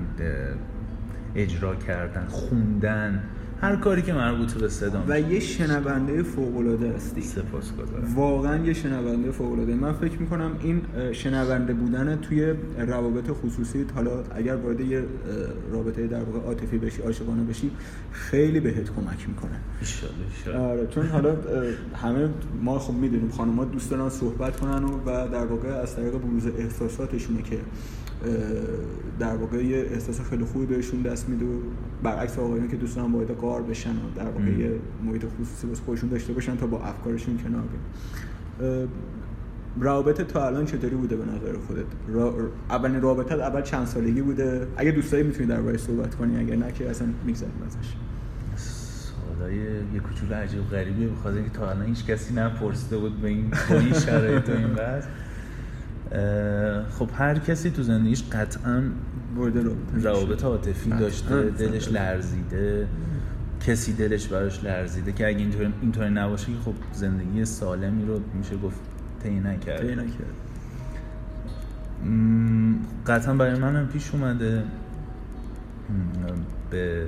اجرا کردن، خوندن، هر کاری که مربوط به صدا و یه شنونده فوق‌العاده هستی. سپاسگزارم. واقعا یه شنونده فوق‌العاده. من فکر می‌کنم این شنونده بودن توی روابط خصوصی، حالا اگر وارد یه رابطه در واقع عاطفی بشی، عاشقانه بشی، خیلی بهت کمک می‌کنه. ان شاءالله. آره، چون حالا همه ما خب می‌دونیم خانم‌ها دوست دارن صحبت کنن و در واقع از طریق بروز احساساتشونه که در واقع یه احساس خیلی خوبی بهشون دست میده، برعکس آقایون که دوستان هم باید غار بشن و در واقع یه محیط خصوصی واسه خودشون داشته باشن تا با افکارشون کنار بیان. رابطه تا الان چطوری بوده به نظر خودت؟ اولین رابطه اول چند سالگی بوده؟ اگه دوستایی میتونی درباره صحبت کنی، اگر نه که اصلا میگذاریم ازش. سوالای یه کوچولو عجیب غریبی بخاطر اینکه تا الان هیچ کسی نپرسیده بود به این کلی شرایط و این بحث. خب هر کسی تو زندگیش قطعاً روابط عاطفی داشته، دلش لرزیده، کسی دلش براش لرزیده که اگه اینطوری نباشه که خب زندگی سالمی رو میشه گفت طی نکرد. قطعاً برای منم پیش اومده، به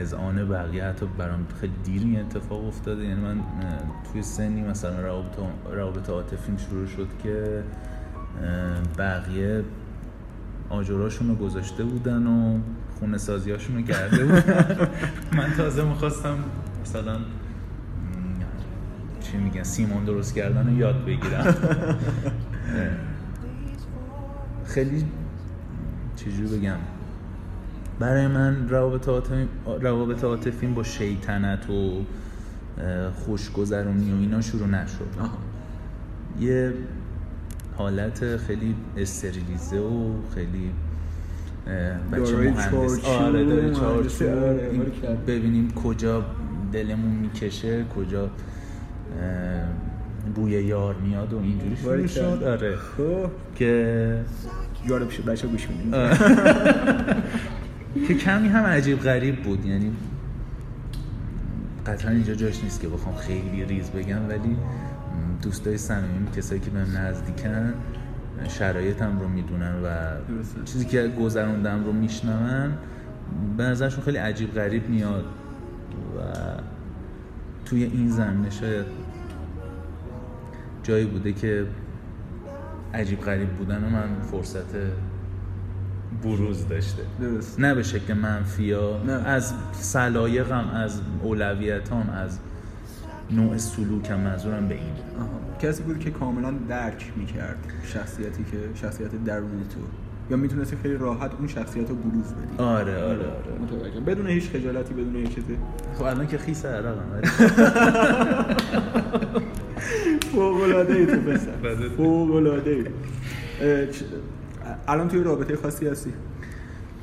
از آن بقیه حتی برام خیلی دیر این اتفاق افتاده. یعنی من توی سنی مثلا رابطه عاطفیم شروع شد که بقیه آجراشون رو گذاشته بودن و خونه سازیاشون رو کرده بودن. من تازه میخواستم مثلا چی میگن سیمان درست کردن رو یاد بگیرم. خیلی چجوری بگم، برای من روابط عاطفیم با شیطنت و خوشگذرونی و اینا شروع نشد. یه حالت خیلی استریلیزه و خیلی بچه مهندس آره چارچوب ببینیم کجا دلمون میکشه، کجا بوی یار میاد و اینجوری شروع شد. آره که یارو بشه بچه گوش میدیم که کمی هم عجیب غریب بود. یعنی قطعا اینجا جاش نیست که بخوام خیلی ریز بگم، ولی دوستای صمیمی، کسایی که بهم نزدیکن، شرایطم رو میدونن و چیزی که گذروندم رو میشنون، به نظرشون خیلی عجیب غریب میاد و توی این زمینه شاید جایی بوده که عجیب غریب بودن و من فرصت بروز داشته. درست. نه به شکل منفیا، از سلایقم، از اولویتام، از نوع سلوکم، منظورم به این. کسی بود که کاملا درک میکرد شخصیتی که شخصیت درونی تو، یا میتونستی خیلی راحت اون شخصیت رو بروز بدی. آره متوجه، بدون هیچ خجالتی، بدون هیچ چیزی. خب الان که خیس عرقم. فوق‌العاده ای تو پسر، فوق‌العاده ای. الان توی رابطه خاصی هستی؟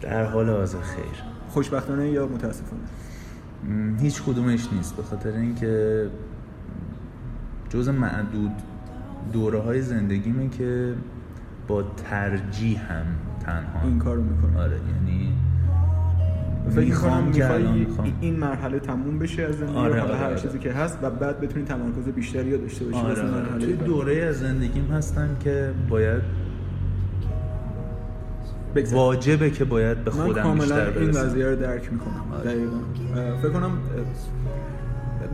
در حال حاضر خیر. خوشبختانه یا متاسفانه؟ هیچ کدومش نیست، به خاطر اینکه جز معدود دوره‌های زندگیمه که با ترجیح هم تنها این کارو میکنم. آره، یعنی میخوام این مرحله تموم بشه از زندگی. هر چیزی که هست و بعد بتونی تمرکز بیشتری داشته باشی. توی دوره از زندگیم هستم که باید بگذار. واجبه که باید به خودم بیشتر برسم. من کاملا این قضیه رو درک میکنم. دقیقاً. فکر کنم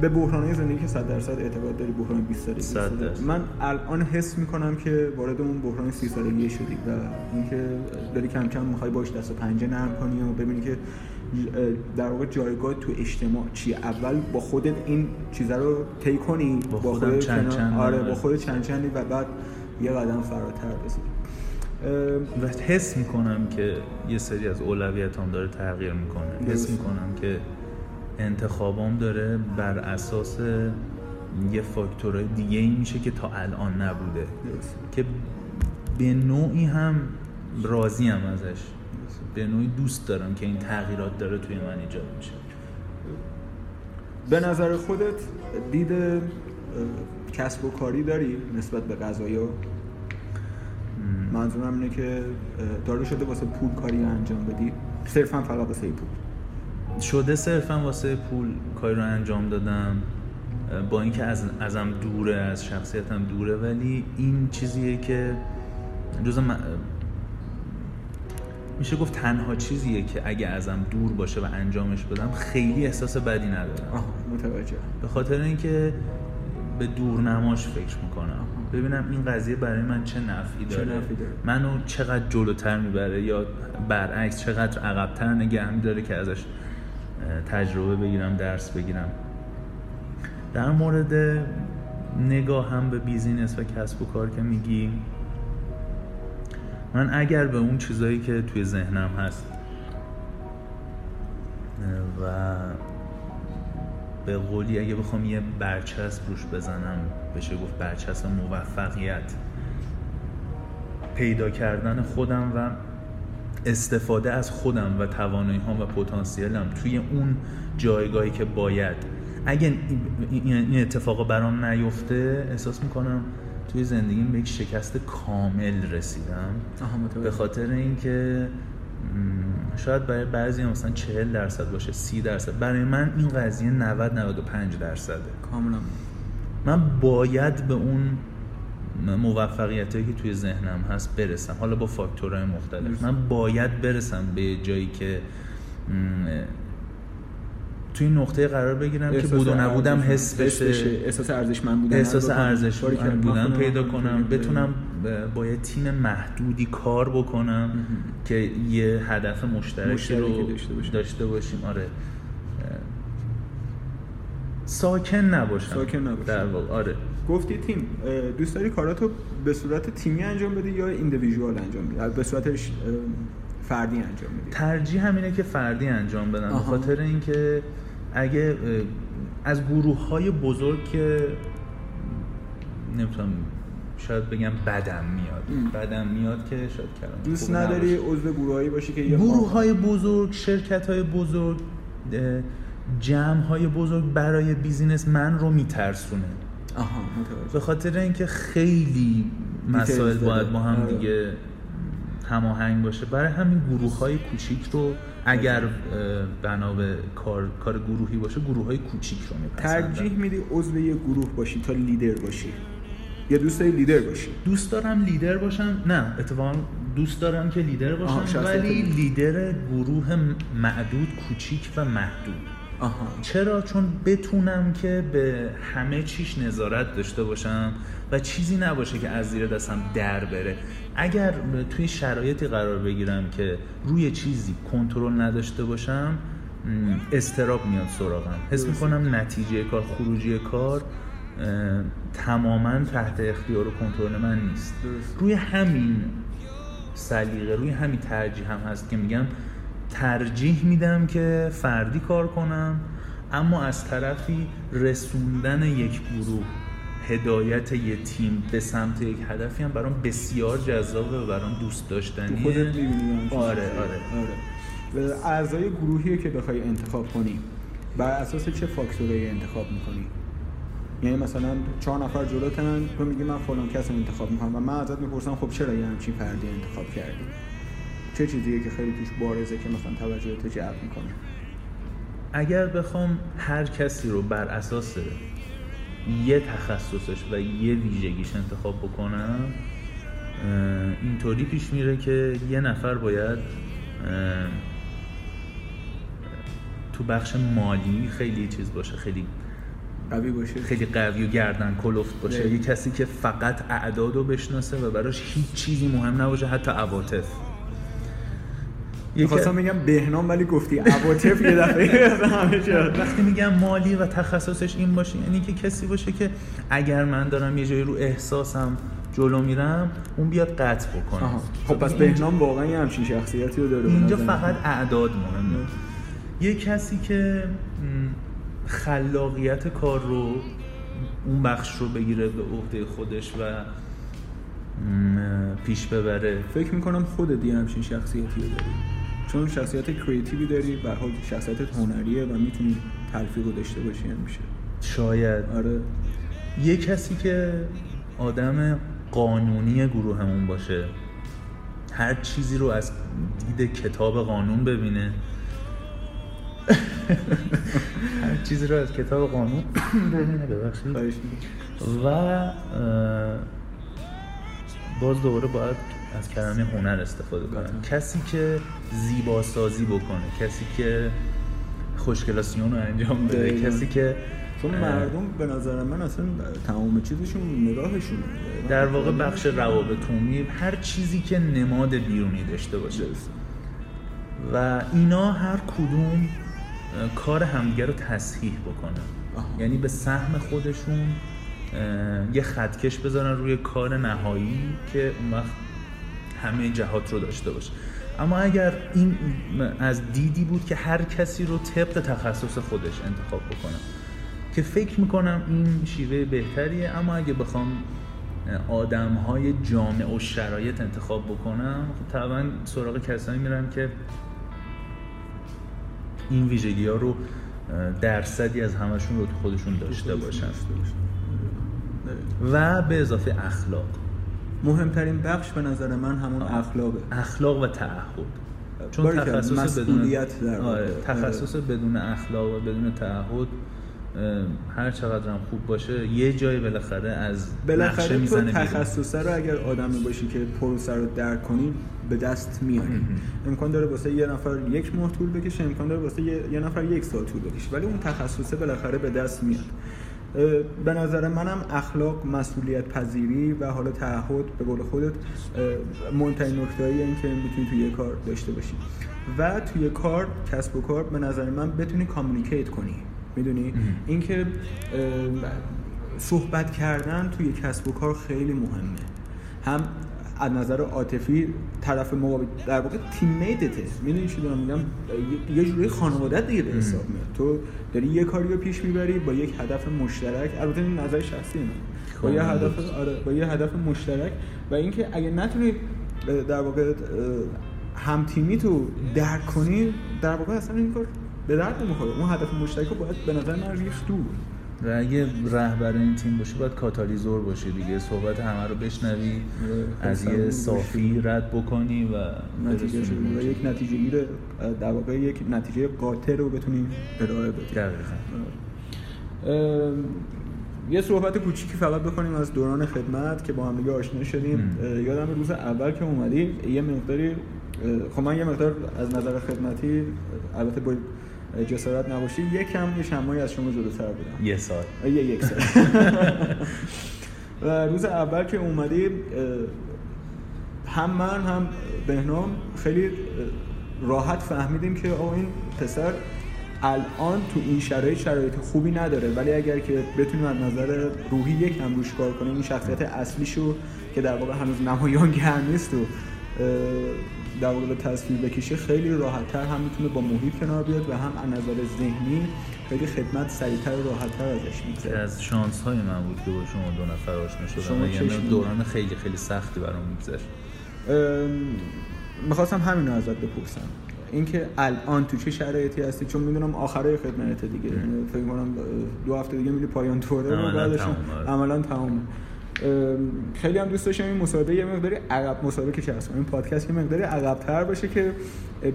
به بحران‌های زندگی که 100% اعتقاد داری، بحران 20 سالگی، من الان حس میکنم که وارد اون بحران 30 سالگی شدی و اینکه داری کم کم میخوای باش دست و پنجه نرم کنی و ببینی که در واقع جایگاه تو اجتماع چیه. اول با خودت این چیزا رو طی کنی، با خودت چند چندی و بعد یه قدم فراتر برسی. و حس میکنم که یه سری از اولویتام داره تغییر میکنه. حس میکنم که انتخابام داره بر اساس یه فاکتورهای دیگه ای میشه که تا الان نبوده. که به نوعی هم راضیم ازش، به نوعی دوست دارم که این تغییرات داره توی من ایجاد میشه. به نظر خودت دید کسب و کاری داری نسبت به قضایا؟ منظورم اینه که داره شده واسه پول کاری انجام بدی، صرفا فقط واسه پول شده، صرفا واسه پول کاری رو انجام دادم، با اینکه ازم دوره، از شخصیتم دوره، ولی این چیزیه که جز میشه گفت تنها چیزیه که اگه ازم دور باشه و انجامش بدم خیلی احساس بدی ندارم. آها متوجهم. به خاطر اینکه به دورنماش فکر میکنم، ببینم این قضیه برای من چه نفعی داره، منو چقدر جلوتر میبره یا برعکس چقدر عقبتر نگه میداره که ازش تجربه بگیرم، درس بگیرم. در مورد نگاه هم به بیزینس و کسب و کار که میگی، من اگر به اون چیزایی که توی ذهنم هست و به قولی اگه بخوام یه برچسب روش بزنم، بشه گفت برچسب موفقیت، پیدا کردن خودم و استفاده از خودم و توانایی هام و پتانسیلم توی اون جایگاهی که باید، اگه این اتفاق برام نیفته احساس میکنم توی زندگیم به یک شکست کامل رسیدم. به خاطر اینکه شاید برای بعضی هم مثلا 40% باشه، 30%، برای من این قضیه 90-95% کاملا. من باید به اون موفقیتایی که توی ذهنم هست برسم، حالا با فاکتورهای مختلف. من باید برسم به جایی که توی نقطه قرار بگیرم که بود و نبودم حس بشه، احساس ارزشمند بودن، پیدا کنم، بتونم با یه تیم محدودی کار بکنم که یه هدف مشترک رو داشته باشیم. آره، ساکن نباشم. در واقع آره. گفتی تیم، دوست داری کاراتو به صورت تیمی انجام بدی یا ایندیویدوال انجام بدی؟ به صورت فردی انجام بدی. ترجیح همینه که فردی انجام بدم، به خاطر اینکه اگه از گروه‌های بزرگ که نمیتونم، شاید بگم بدم میاد که شاید کلام دوست نداری عضو گروه‌ای باشی که گروه‌های بزرگ، شرکت‌های بزرگ، جمع‌های بزرگ برای بیزینس من رو میترسونه. آها متوجه. به خاطر اینکه خیلی مسائل باید با هم دیگه هماهنگ باشه، برای همین گروه‌های کوچیک رو اگر بنا به کار گروهی باشه، گروه‌های کوچیک رو میپسندم. ترجیح میدی عضو یه گروه باشی تا لیدر باشی یا دوست داری لیدر باشی؟ دوست دارم لیدر باشم. نه، اتفاقاً دوست دارم که لیدر باشم، ولی لیدر گروه معدود، کوچیک و محدود. آها. چرا؟ چون بتونم که به همه چیش نظارت داشته باشم و چیزی نباشه که از زیر دستم در بره. اگر توی شرایطی قرار بگیرم که روی چیزی کنترل نداشته باشم، استراب میاد سراغم. حس میکنم نتیجه کار، خروجی کار تماماً تحت اختیار و کنترل من نیست. روی همین سلیقه، روی همین ترجیح هم هست که میگم ترجیح میدم که فردی کار کنم، اما از طرفی رسوندن یک گروه، هدایت یک تیم به سمت یک هدفی هم برام بسیار جذابه و برام دوست داشتنیه. خودت می‌بینی؟ آره. اعضای گروهی که بخوای انتخاب کنی بر اساس چه فاکتورایی انتخاب می‌کنی؟ یعنی مثلا 4 نفر جلوتن، تو میگی من فلان کس رو انتخاب می‌کنم و من ازت می‌پرسم خب چرا یه همچین فردی انتخاب کردی؟ چه چیزیه که خیلی توش بارزه که مثلا توجه تو جلب میکنه؟ اگر بخوام هر کسی رو بر اساس یه تخصصش و یه ویژگیش انتخاب بکنم، اینطوری پیش میره که یه نفر باید تو بخش مالی خیلی چیز باشه، خیلی قوی باشه، خیلی قوی و گردن کلفت باشه. یه کسی که فقط اعداد رو بشناسه و براش هیچ چیزی مهم نباشه، حتی عواطف. خواستم میگم بهنام ولی گفتی عواطف یه دفعه همه شد. وقتی میگم مالی و تخصصش این باشه، یعنی که کسی باشه که اگر من دارم یه جایی رو احساسم جلو میرم، اون بیاد قطع بکنه. خب پس بهنام واقعا یه همچین شخصیتی رو داره. اینجا فقط اعداد مهمه. یه کسی که خلاقیت کار رو، اون بخش رو بگیره به عهده خودش و پیش ببره. فکر میکنم خودت یه همچین شخصیتی رو داری، چون شخصیت کریتیوی داری، به هر حال شخصیتت هنریه و میتونی تلفیق رو داشته باشی. میشه شاید آره یه کسی که آدم قانونی گروهمون باشه، هر چیزی رو از دید کتاب قانون ببینه، هر چیزی رو از کتاب قانون ببینه، ببخشید، و باز دوباره باید از کلمه هنر استفاده کنم. کسی که زیباسازی بکنه، کسی که خوشکلاسیون رو انجام بده، کسی که چون مردم به نظر من اصلا تمام چیزشون نگاهشون در واقع بخش روابط عمومی، هر چیزی که نماد بیرونی داشته باشه و اینا هر کدوم کار همدیگه رو تصحیح بکنن. یعنی به سهم خودشون یه خطکش بذارن روی کار نهایی که اون وقت همه جهات رو داشته باشه. اما اگر این از دیدی بود که هر کسی رو طبق تخصص خودش انتخاب بکنه، که فکر میکنم این شیوه بهتریه. اما اگه بخوام آدم‌های جامعه و شرایط انتخاب بکنم، خب طبعا سراغ کسایی میرم که این ویژگی‌ها رو درصدی از همشون رو تو خودشون داشته باشن و به اضافه اخلاق. مهمترین بخش به نظر من همون اخلاقه، اخلاق و تعهد. چون تخصص بدون اخلاق و بدون تعهد هر چقدر هم خوب باشه یه جایی بالاخره از نقشه میزنه بیرون. تخصصه رو اگر آدمی باشی که پروسه رو درک کنی به دست میاری. امکان داره واسه یه نفر یک ماه طول بکشه، امکان داره واسه یه نفر یک سال طول بکشه، ولی اون تخصصه بالاخره به دست میاد. به نظر منم اخلاق، مسئولیت پذیری و حالا تعهد به قول خودت مهمترین نکته‌ای این که میتونی توی کار داشته باشی و توی کار کسب و کار به نظر من بتونی کامیونیکیت کنی. میدونی اینکه صحبت کردن توی کسب و کار خیلی مهمه، هم از نظر عاطفی طرف مقابل در واقع تیمیتته. میدونی چی دارم میگم؟ یه جوری خانواده‌ات دیگه به حساب میاد. تو داری یه کاری رو پیش میبری با یک هدف مشترک، البته این نظر شخصی من، با یه هدف مشترک و اینکه اگه نتونی در واقع هم تیمی تو درک کنی، در واقع اصلا این کار به درد نمیخوره. اون هدف مشترک رو باید به نظر من ریخت دور. و اگه رهبر این تیم باشی باید کاتالیزور باشی دیگه، صحبت همه رو بشنوی، از یه صافی رد بکنی و یک نتیجه گیره، در واقع یک نتیجه قاطع رو بتونی ارائه بدی. یه صحبت کوچیکی فقط بکنیم از دوران خدمت که با هم دیگه آشنا شدیم. یادم روز اول که اومدی یه مقداری، خب من یه مقدار از نظر خدمتی البته با جسارت نباشی یکم یه شمایی از شما جلوتر بودم، یه سال یک سال و روز اول که اومدی هم من هم بهنام خیلی راحت فهمیدیم که آه این پسر الان تو این شرایط خوبی نداره، ولی اگر که بتونیم از نظر روحی یکم روش کار کنیم این شخصیت اصلیشو که در واقع هنوز نمایانگر نیست و در واقع تصویر بکشه، خیلی راحت‌تر هم میتونه با محیط کنار بیاد و هم از نظر ذهنی خیلی خدمت سریع‌تر و راحت‌تر ازش می‌گذره. از شانس‌های من بود که با شما دو نفر آشنا شدم. یعنی دوران خیلی خیلی سختی برام می‌گذشت. می‌خواستم همین رو ازت بپرسم، اینکه الان تو چه شرایطی هستی؟ چون می‌دونم آخرای خدمت دیگه، فکر کنم 2 هفته دیگه میری پایان دوره و بعدش عملاً تمومه. خیلی هم دوست داشتم این مسابقه یه مقداری عقب، مسابقه چه هست، این پادکست یه مقداری عقب‌تر باشه که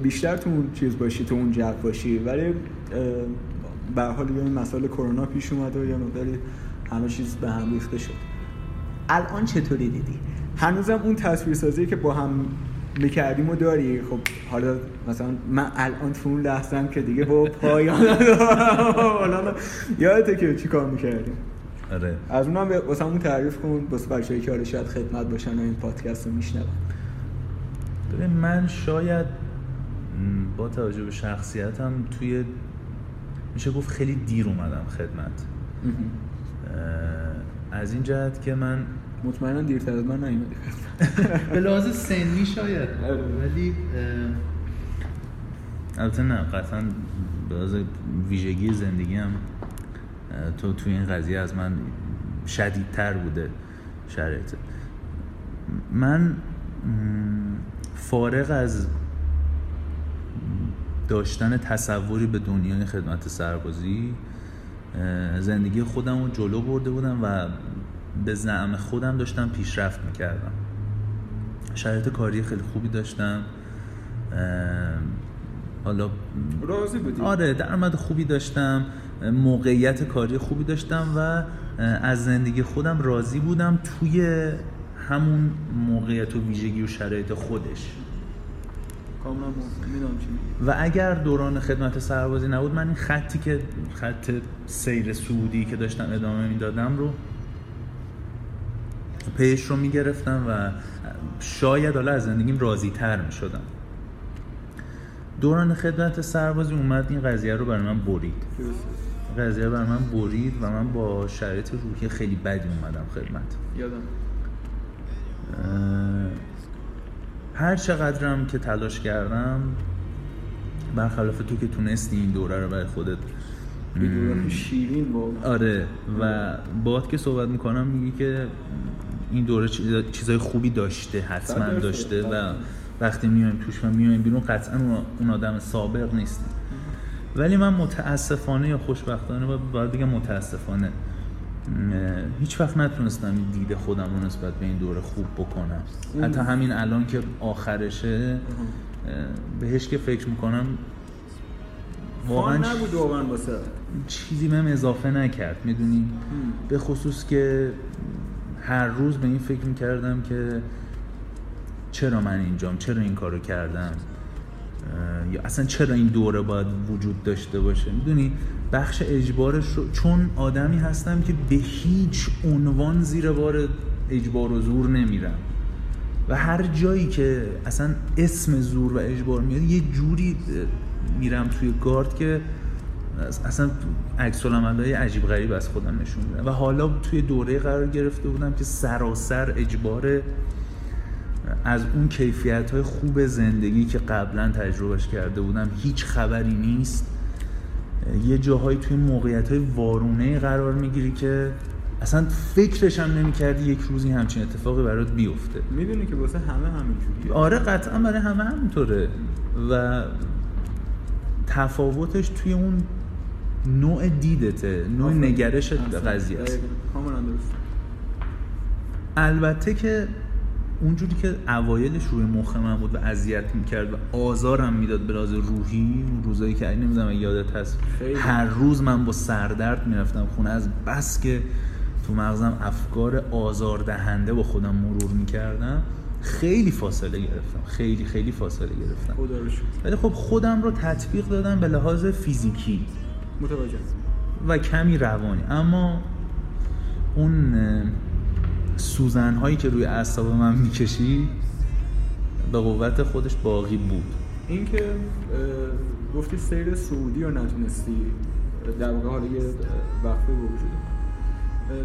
بیشتر تو اون چیز باشی، تو اون جو باشی، ولی به هر حال این مسئله کرونا پیش اومد و یه مقداری همه چیز به هم ریخته شد. الان چطوری دیدی؟ هنوزم اون تصویرسازی که با هم میکردیم و داری؟ خب حالا مثلا من الان تو اون لحظه‌ام که دیگه با پایان حالا یادته که چیکار می‌کردیم؟ آره. از اونم واسه همون تعریف کن واسه بچه‌ای که حالا شاید خدمت باشن و این پادکست رو میشنون. ببین من شاید با توجه به شخصیتم توی میشه گفت خیلی دیر اومدم خدمت. از این جهت که من مطمئنا دیرتر از من نیومدی به لحاظ سنی شاید، ولی البته نه قطعا به لحاظ ویژگی زندگیم تو توی این قضیه از من شدیدتر بوده شرایط من. فارغ از داشتن تصوری به دنیای خدمت سربازی، زندگی خودم رو جلو برده بودم و به زعم خودم داشتم پیشرفت میکردم. شرایط کاری خیلی خوبی داشتم، حالا راضی بودی؟ آره، درآمد خوبی داشتم، موقعیت کاری خوبی داشتم و از زندگی خودم راضی بودم. توی همون موقعیت و ویژگی و شرایط خودش. کاملا میدونم چی میگی. و اگر دوران خدمت سربازی نبود، من این خطی که خط سیر سعودی که داشتم ادامه میدادم رو پیش رو میگرفتم و شاید حالا از زندگیم راضی تر میشدم. دوران خدمت سربازی اومد این قضیه رو برای من برید. قضیه برای من برید و من با شرایط روحی خیلی بدی اومدم خدمت. یادم هر چقدرم که تلاش کردم، برخلاف تو که تونستی این دوره رو برای خودت یه دوره شیرین بود. آره، و باهات که صحبت میکنم میگی که این دوره چیزای خوبی داشته، حتما داشته، و وقتی میایم توش و میایم بیرون قطعا اون آدم سابق نیست. ولی من متاسفانه یا خوشبختانه، باید بگم متاسفانه، هیچ وقت نتونستم دیده خودم رو نسبت به این دوره خوب بکنم. حتی همین الان که آخرشه بهش که فکر میکنم واقعا نبود واقعا واسه چیزی بهم اضافه نکرد، میدونی، به خصوص که هر روز به این فکر میکردم که چرا من اینجام، چرا این کارو کردم، یا اصلا چرا این دوره باید وجود داشته باشه. میدونی بخش اجبارش رو، چون آدمی هستم که به هیچ عنوان زیر بار اجبار و زور نمیرم و هر جایی که اصلا اسم زور و اجبار میاد یه جوری میرم توی گارد که اصلا عکس‌العمل‌های عجیب غریب از خودم نشون میدم. و حالا توی دوره قرار گرفته بودم که سراسر اجبار از اون کیفیت‌های خوب زندگی که قبلا تجربهش کرده بودم، هیچ خبری نیست. یه جاهایی توی موقعیت‌های وارونه‌ای قرار میگیری که اصلا فکرش هم نمی‌کردی یک روزی همچین اتفاقی برات بیفته. میدونی که واسه همه همینجوریه. آره قطعا برای همه همینطوره. و تفاوتش توی اون نوع دیدته، نوع نگرشت به قضیه است. البته که اونجوری که اوایلش روی مخ من بود و اذیت میکرد و آزارم میداد به لحاظ روحی، اون روزایی که نمیدونم یادت هست، هر روز من با سردرد میرفتم خونه از بس که تو مغزم افکار آزاردهنده با خودم مرور میکردم. خیلی فاصله گرفتم، خیلی خیلی فاصله گرفتم، خدا رو شکر. ولی خب خودم رو تطبیق دادم به لحاظ فیزیکی، متوجه، و کمی روانی. اما اون سوزن‌هایی که روی اعصاب من می‌کشید به قوت خودش باقی بود. این که گفتی سیر سعودی رو نتونستی در واقع، حالا یه وقفه به وجود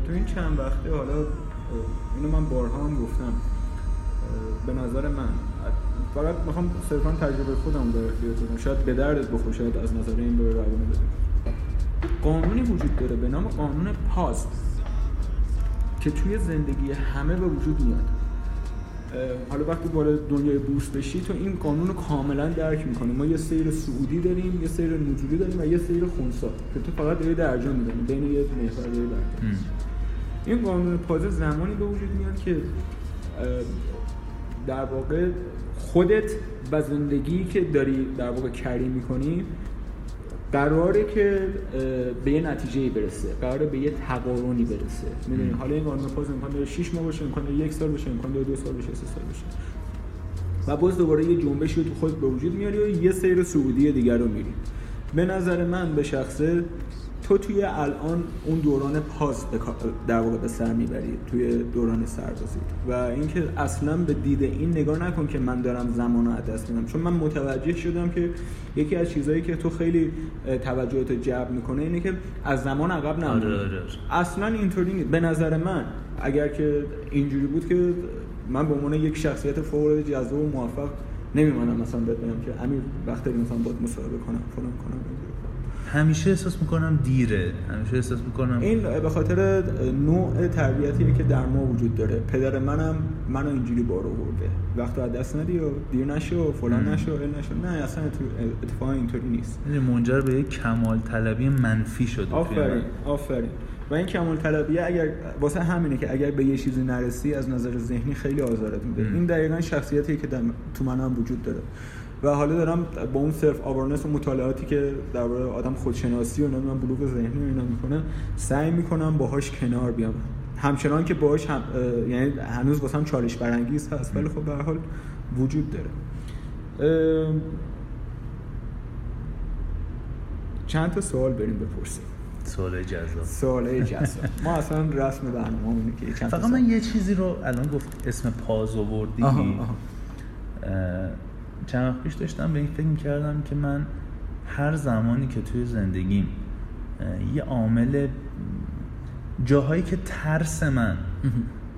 تو این چند وقته، حالا اینو من بارها هم گفتم، به نظر من، فقط میخوام صرفا تجربه خودم در اختیار بدم، شاید به دردت بخوره، شاید از نظر این دوره روانی بده. قانونی وجود داره به نام قانون پاست که توی زندگی همه به وجود میاد. حالا وقتی وارد دنیای بورس بشی تو این قانون رو کاملا درک میکنی. ما یه سیر سعودی داریم، یه سیر نزولی داریم و یه سیر خنثی که تو فقط داری درجا میدونی بین یه محور داری درجا. این قانون پازه زمانی به وجود میاد که در واقع خودت و زندگی که داری در واقع کاری میکنی قراره که به یه نتیجه‌ای برسه، قراره به یه تقارنی برسه. میدونی حالا این قانون پاس امکان داره 6 ماه باشه، امکان داره 1 سال باشه، امکان داره 2 سال باشه، 3 سال باشه. و باز دوباره یه جنبشی تو خودت به وجود میاری و یه سیر سعودی دیگر رو میری. به نظر من به شخصه تو توی الان اون دوران پاس در واقع به سر میبری توی دوران سربازی، و اینکه اصلا به دید این نگاه نکن که من دارم زمانو از دست میدم، چون من متوجه شدم که یکی از چیزایی که تو خیلی توجهت جلب میکنه اینه که از زمان عقب نمونی. اصلا اینطوری نیست به نظر من. اگر که اینجوری بود که من به عنوان یک شخصیت فوق جذاب و موفق نمیمونم مثلا بهت بگم که امیر وقتی مثلا باید مصاحبه کنم فلان کنم. همیشه احساس میکنم دیره، همیشه احساس میکنم. این به خاطر نوع تربیتیه که در ما وجود داره. پدر منم منو اینجوری بار آورده، وقتو از دست ندی و دیر نشو فلان نشو ال نشو. نه اصلا اتفاقا اینطوری نیست. این منجر به یک کمال طلبی منفی شده. آفرین آفرین. و این کمال طلبیه اگر واسه همینه که اگر به یه چیزی نرسی از نظر ذهنی خیلی آزارت میده. این دقیقاً شخصیتیه که تو منم وجود داره. و حالا دارم با اون سلف آوارنس و مطالعاتی که درباره آدم خودشناسی و نمیدونم بلوغ ذهنی و اینا میکنه، سعی میکنم باهاش کنار بیام. همچنان که باهاش هم یعنی هنوز واسم چالش برانگیز هست، ولی خب به هر حال وجود داره. چند تا سوال بریم بپرسیم. سوال جزا ما اصلا رسم برنامه‌مونه که چند تا. فقط من یه چیزی رو الان گفت اسم پاز آوردی. چند وقت پیش داشتم به این فکر می‌کردم که من هر زمانی که توی زندگیم یه عامل جاهایی که ترس من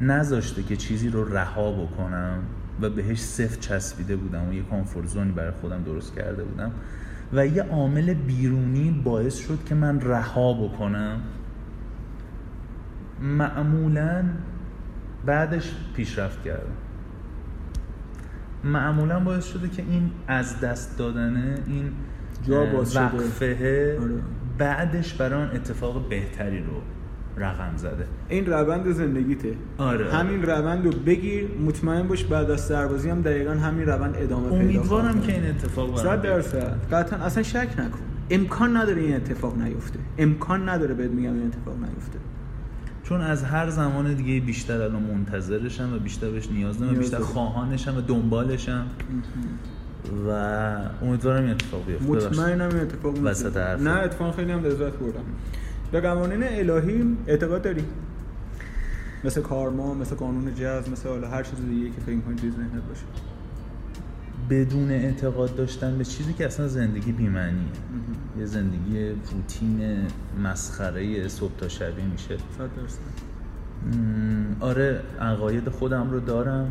نذاشته که چیزی رو رها بکنم و بهش سفت چسبیده بودم و یه کامفورت زونی برای خودم درست کرده بودم و یه عامل بیرونی باعث شد که من رها بکنم، معمولاً بعدش پیشرفت کردم. معمولاً باعث شده که این از دست دادنه، این جا باز شده وقفه، بعدش برای اون اتفاق بهتری رو رقم زده. این روند زندگیته. آره. همین روند رو بگیر، مطمئن باش بعد از سربازی هم دقیقاً همین روند ادامه پیدا کنه. امیدوارم که این اتفاق بیفته. 100% قطعاً اصلا شک نکن. امکان نداره این اتفاق نیفته. امکان نداره بهت میگم این اتفاق نیفته. چون از هر زمان دیگه بیشتر الان منتظرشم و بیشتر بهش نیاز دارم، بیشتر خواهانشم و دنبالشم. و امیدوارم این اتفاق بیفته. مطمئنم این اتفاق میفته. نه اتفاقاً خیلی هم لذت بردم. به قوانین الهی اعتقاد داری؟ مثل کارما، مثل قانون جذب، مثل هر چیز دیگه که فکر می‌کنی توی ذهنت باشه. بدون اعتقاد داشتن به چیزی که اصلا زندگی بی‌معنیه. یه زندگی روتین مسخره صبح تا شب میشه. 100%. آره، عقاید خودم رو دارم.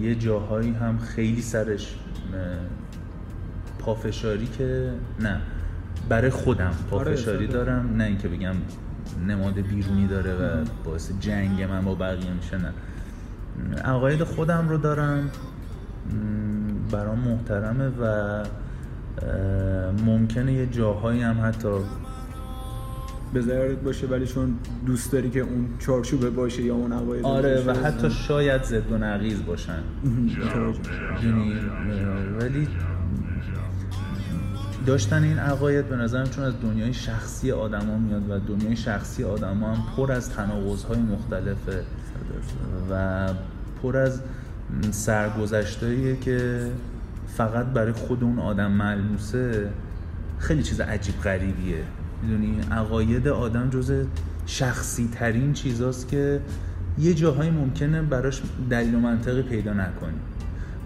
یه جاهایی هم خیلی سرش پافشاری که نه برای خودم پافشاری دارم، نه اینکه بگم نماد بیرونی داره و باعث جنگ من با بقیه میشه. نه، عقاید خودم رو دارم، برام محترمه و ممکنه یه جاهایی هم حتی به ضررت باشه، ولی چون دوست داری که اون چارچوبه باشه یا اون عقاید آره باشه و حتی شاید ضد و نقیض باشن، ولی داشتن این عقاید به نظرم چون از دنیای شخصی آدما میاد و دنیای شخصی آدما هم پر از تناقض‌های مختلفه و پر از سرگذشتاییه که فقط برای خود اون آدم ملموسه، خیلی چیز عجیب غریبیه. میدونی عقاید آدم جزء شخصی ترین چیزاست که یه جاهایی ممکنه براش دلیل و منطقی پیدا نکنی،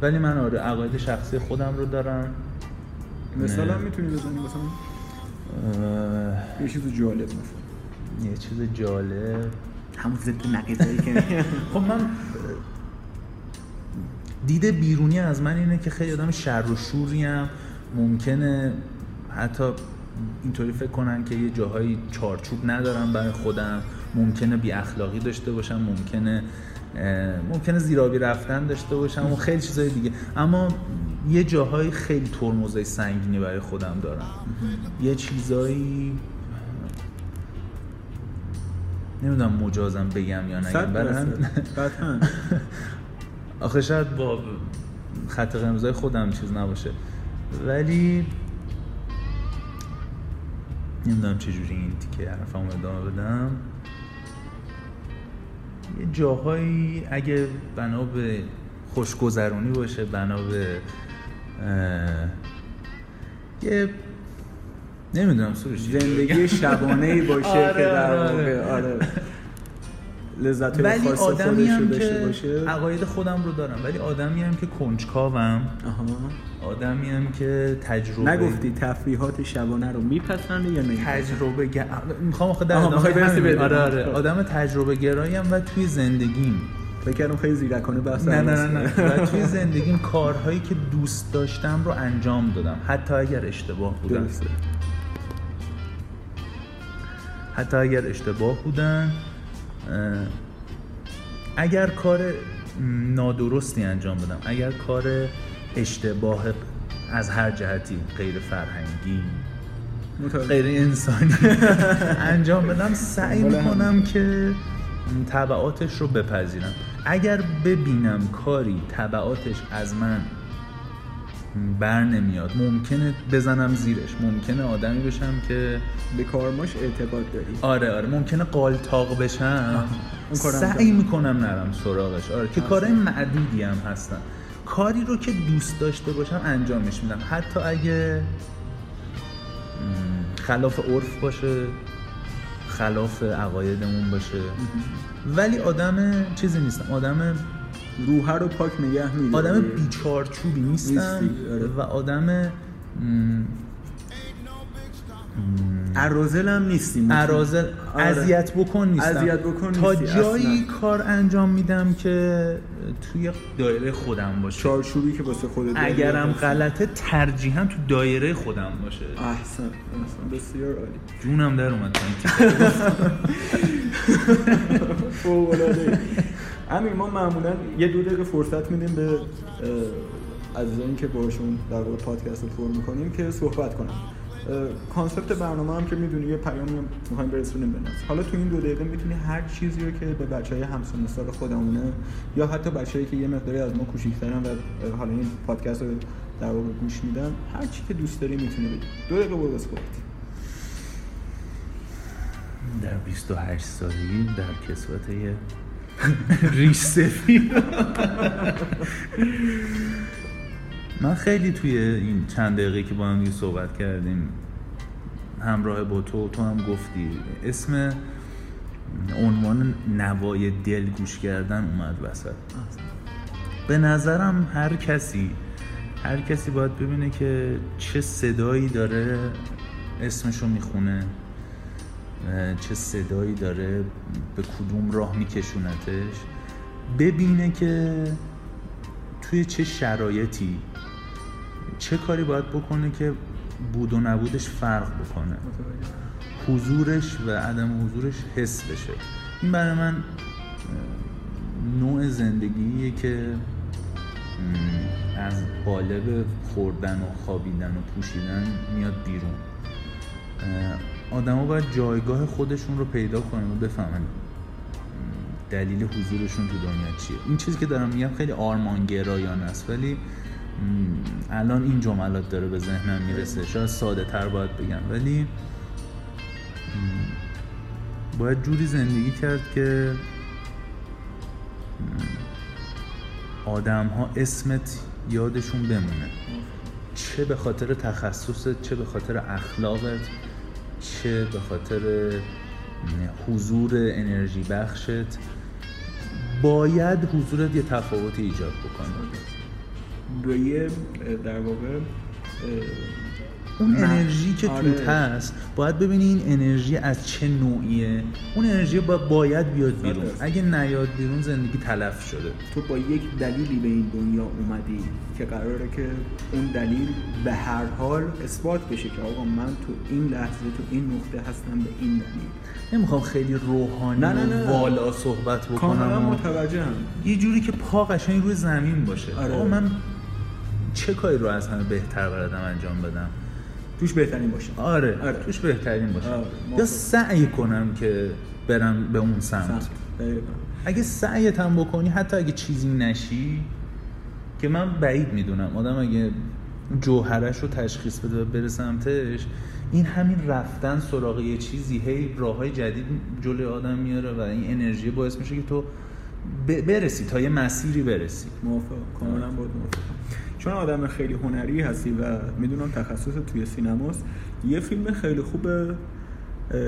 ولی من آره عقاید شخصی خودم رو دارم. مثلا میتونی بزنی مثلا یه چیز جالب، مثلا یه چیز جالب همون ضد نقیضایی که خب من دیده بیرونی از من اینه که خیلی آدم شر و شوریم، ممکنه حتی اینطوری فکر کنن که یه جاهایی چارچوب ندارم برای خودم، ممکنه بی اخلاقی داشته باشم، ممکنه زیرابی رفتن داشته باشم و خیلی چیزای دیگه، اما یه جاهای خیلی ترمزای سنگینی برای خودم دارم. یه چیزایی نمیدونم مجازم بگم یا نگم برای آخه شاید با خط قرمزای خودم چیز نباشه، ولی نمیدونم چجوری این تیکه حرفمو ادامه بدم. یه جاهایی اگه بنا به خوشگذرونی باشه، بنا به یه نمیدونم زندگی شبانه‌ای باشه که در واقع آره لذت های خاص خودش رو داشته باشه. عقاید خودم رو دارم، ولی آدمی هم که کنجکاوم، آدمی هم که تجربه. نگفتی تفریحات شبانه رو میپسندی یا نه؟ تجربه میخوام آخه آره آدم تجربه گرایی هم و توی زندگیم فکر کردم خیلی زیرکانه بحث نه و توی زندگیم کارهایی که دوست داشتم رو انجام دادم، حتی اگر اشتباه بودن، اگر کار نادرستی انجام بدم، اگر کار اشتباه از هر جهتی غیر فرهنگی غیر انسانی انجام بدم، سعی میکنم که تبعاتش رو بپذیرم. اگر ببینم کاری تبعاتش از من بر نمیاد. ممکنه بزنم زیرش، ممکنه آدمی بشم که به کارماش اعتقاد داری. آره ممکنه قالتاق بشم، سعی میکنم نرم سراغش. آره که کارهای معدودی هم هستن، کاری رو که دوست داشته باشم انجامش میدم، حتی اگه خلاف عرف باشه، خلاف عقایدمون باشه، ولی آدم چیزی نیستم، آدم روحه رو پاک نگه میداره، آدم بیچارچوبی نیستم و آدم عرازل هم نیستیم، عرازل اذیت بکن نیستم، تا جایی کار انجام میدم که توی دایره خودم باشه، چارچوبی که واسه خودت، اگرم غلطه ترجیحاً تو دایره خودم باشه. احسن، بسیار عالی، جونم در اومد. فوق العاده. امیر، ما معمولاً یه دو دقیقه فرصت میدیم به عزیزانی که باشون در واقع پادکست رو پر میکنیم که صحبت کنن. کانسپت برنامه هم که میدونی یه پیامی هم میخواییم برسونیم به ناس. حالا تو این دو دقیقه میتونی هر چیزی رو که به بچهای همسن و سال خودمونه یا حتی بچه‌ای که یه مقداری از ما کوچیک‌ترن و حالا این پادکست رو در واقع گوش میدن، هر چی که دوست داری میتونی بگی. دو دقیقه برو بس خودت. در 28 سالگی در کسوت یه ریسفی من خیلی توی این چند دقیقه که با هم دیگه صحبت کردیم همراه با تو هم گفتی اسم عنوان نوای دل گوش کردن اومد وسط. به نظرم هر کسی باید ببینه که چه صدایی داره اسمشو میخونه، چه صدایی داره به کدوم راه میکشونتش، ببینه که توی چه شرایطی چه کاری باید بکنه که بود و نبودش فرق بکنه، حضورش و عدم حضورش حس بشه. این برای من نوع زندگیه که از قالب خوردن و خوابیدن و پوشیدن میاد بیرون. آدم ها باید جایگاه خودشون رو پیدا کنن و بفهمن دلیل حضورشون تو دنیا چیه. این چیزی که دارم میگم خیلی آرمانگرایانه است، ولی الان این جملات داره به ذهنم میرسه، شاید ساده تر باید بگم، ولی باید جوری زندگی کرد که آدم ها اسمت یادشون بمونه، چه به خاطر تخصصت، چه به خاطر اخلاقت، چه به خاطر حضور انرژی بخشت، باید حضورت یه تفاوتی ایجاد بکنه. به یه در واقع اون انرژی که توت هست باید ببینی این انرژی از چه نوعیه، اون انرژی باید بیاد بیرون. اگه نیاد بیرون زندگی تلف شده. تو با یک دلیلی به این دنیا اومدی که قراره که اون دلیل به هر حال اثبات بشه که آقا من تو این لحظه تو این نقطه هستم به این دلیل. نمیخوام خیلی روحانی و والا صحبت بکنم، کاملا متوجهم، یه جوری که پا قشنگ روی زمین باشه. آقا من چه کاری رو از همه بهتر بردم انجام بدم، توش بهترین باشه. آره. توش بهترین باشه. یا سعی کنم که برم به اون سمت. اگه سعیت هم بکنی، حتی اگه چیزی نشی، که من بعید میدونم آدم اگه جوهرش رو تشخیص بده و بره سمتش، این همین رفتن سراغ یه چیزی هی راههای جدید جلوی آدم میاره و این انرژی باعث میشه که تو برسی تا یه مسیری برسی. موافقم، کاملا بود. چون آدم خیلی هنری هستی و میدونم تخصص توی سینماست، یه فیلم خیلی خوب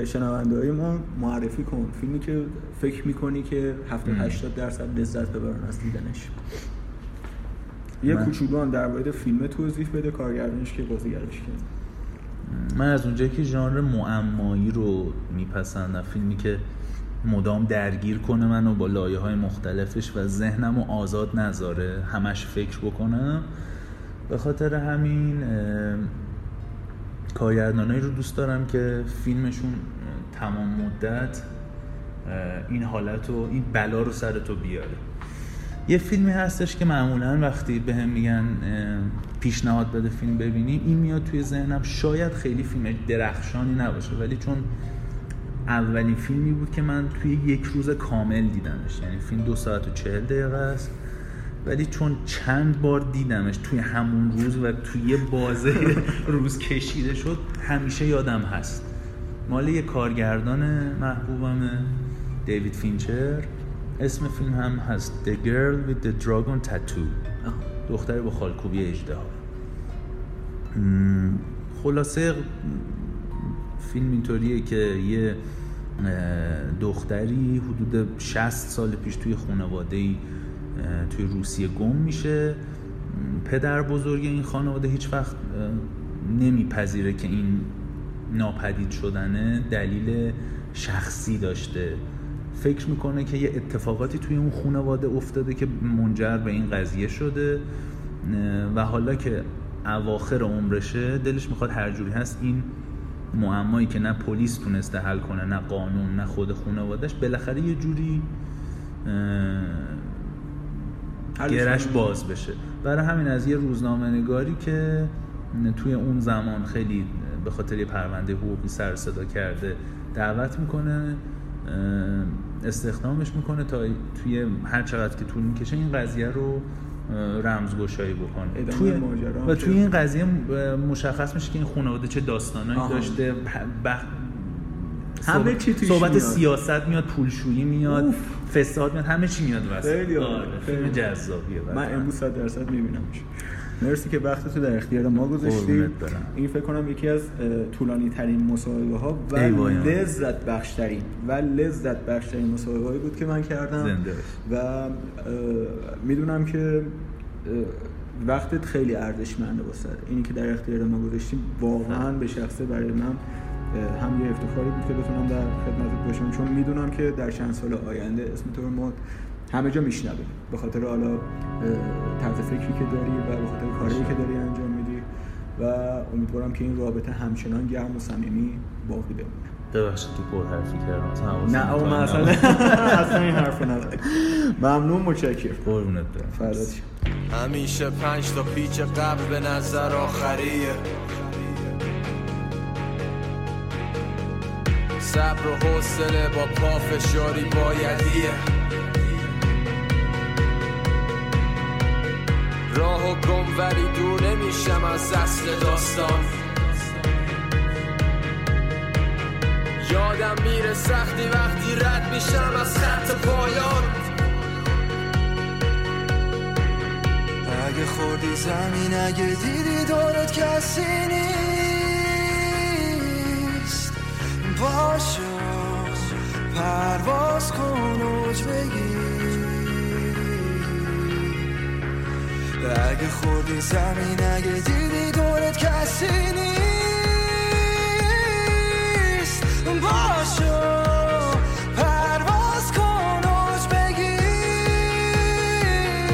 شنونده‌های ما معرفی کن، فیلمی که فکر میکنی که 70-80% لذت ببرن از دیدنش. یه کوچولو در مورد فیلم توضیح بده، کارگردانش که بازیگرش که. من از اونجایی که ژانر معمایی رو میپسندم، فیلمی که مدام درگیر کنه منو با لایه‌های مختلفش و ذهنم رو آزاد نذاره همش فکر بکنم، به خاطر همین کارگردانایی رو دوست دارم که فیلمشون تمام مدت این حالت و این بلا رو سر تو بیاره. یه فیلمی هستش که معمولا وقتی به هم میگن پیشنهاد بده فیلم ببینیم، این میاد توی ذهنم. شاید خیلی فیلم درخشانی نباشه، ولی چون اولین فیلمی بود که من توی یک روز کامل دیدمش، یعنی فیلم 2 ساعت و 40 دقیقه است ولی چون چند بار دیدمش توی همون روز و توی یه بازه روز کشیده شد، همیشه یادم هست. مال یه کارگردان محبوبمه، دیوید فینچر. اسم فیلم هم هست The Girl with the Dragon Tattoo، دختر با خالکوبی اژدها. خلاصه فیلم اینطوریه که یه دختری حدود 60 سال پیش توی خانواده‌ای توی روسیه گم میشه. پدر بزرگ این خانواده هیچ وقت نمیپذیره که این ناپدید شدنه دلیل شخصی داشته، فکر میکنه که یه اتفاقاتی توی اون خانواده افتاده که منجر به این قضیه شده و حالا که اواخر عمرشه دلش میخواد هر جوری هست این معمایی که نه پلیس تونسته حل کنه، نه قانون، نه خود خانواده‌اش، بالاخره یه جوری گرهش باز بشه. برای همین از یه روزنامه‌نگاری که توی اون زمان خیلی به خاطر یه پرونده حقوقی سر صدا کرده دعوت میکنه، استخدامش میکنه تا توی هر چقدر که طول میکشه این قضیه رو رمزگشایی بکنه و توی این قضیه مشخص میشه که این خانواده چه داستانایی داشته. همه چی توی صحبت سیاست میاد، پولشویی میاد، فساد میاد، همه چی میاد واسه. خیلی فیلم جذابیه، من امروز 100% میبینمش. مرسی که وقتتو در اختیار ما گذاشتی. این فکر کنم یکی از طولانی ترین مصاحبه ها و لذت بخش ترین مصاحبه هایی بود که من کردم و میدونم که وقتت خیلی ارزشمنده واسه اینی که در اختیار ما گذاشتی. واقعا به شخصه برای من هم یه افتخاری بود که بتونم در خدمتت باشم، چون میدونم که در چند سال آینده اسم تو رو ما همه جا میشنویم به خاطر حالا طرز فکری که داری و به خاطر کاری که داری انجام میدی و امیدوارم که این رابطه همچنان گرم و صمیمی باقی بمونه. ببخشید که پر حرفی کردم. نه او مثلا اصلا این حرفو نزد. ممنون، متشکرم. قربونت برم. فردات. همیشه 5 تا پیچ قبل به نظر آخریه. صبر و حوصله با پافشاری بایدیه. راه و گم ولی دور نمیشم از اصل داستان. یادم میره سختی وقتی رد میشم از خط پایان. اگه خوردی زمین، اگه دیدی دورت کسی نیست، باشو پرواز کن اوج بگیر. اگه خوردی زمین، اگه دیدی دورت کسی نیست، باشو پرواز کن اوج بگیر.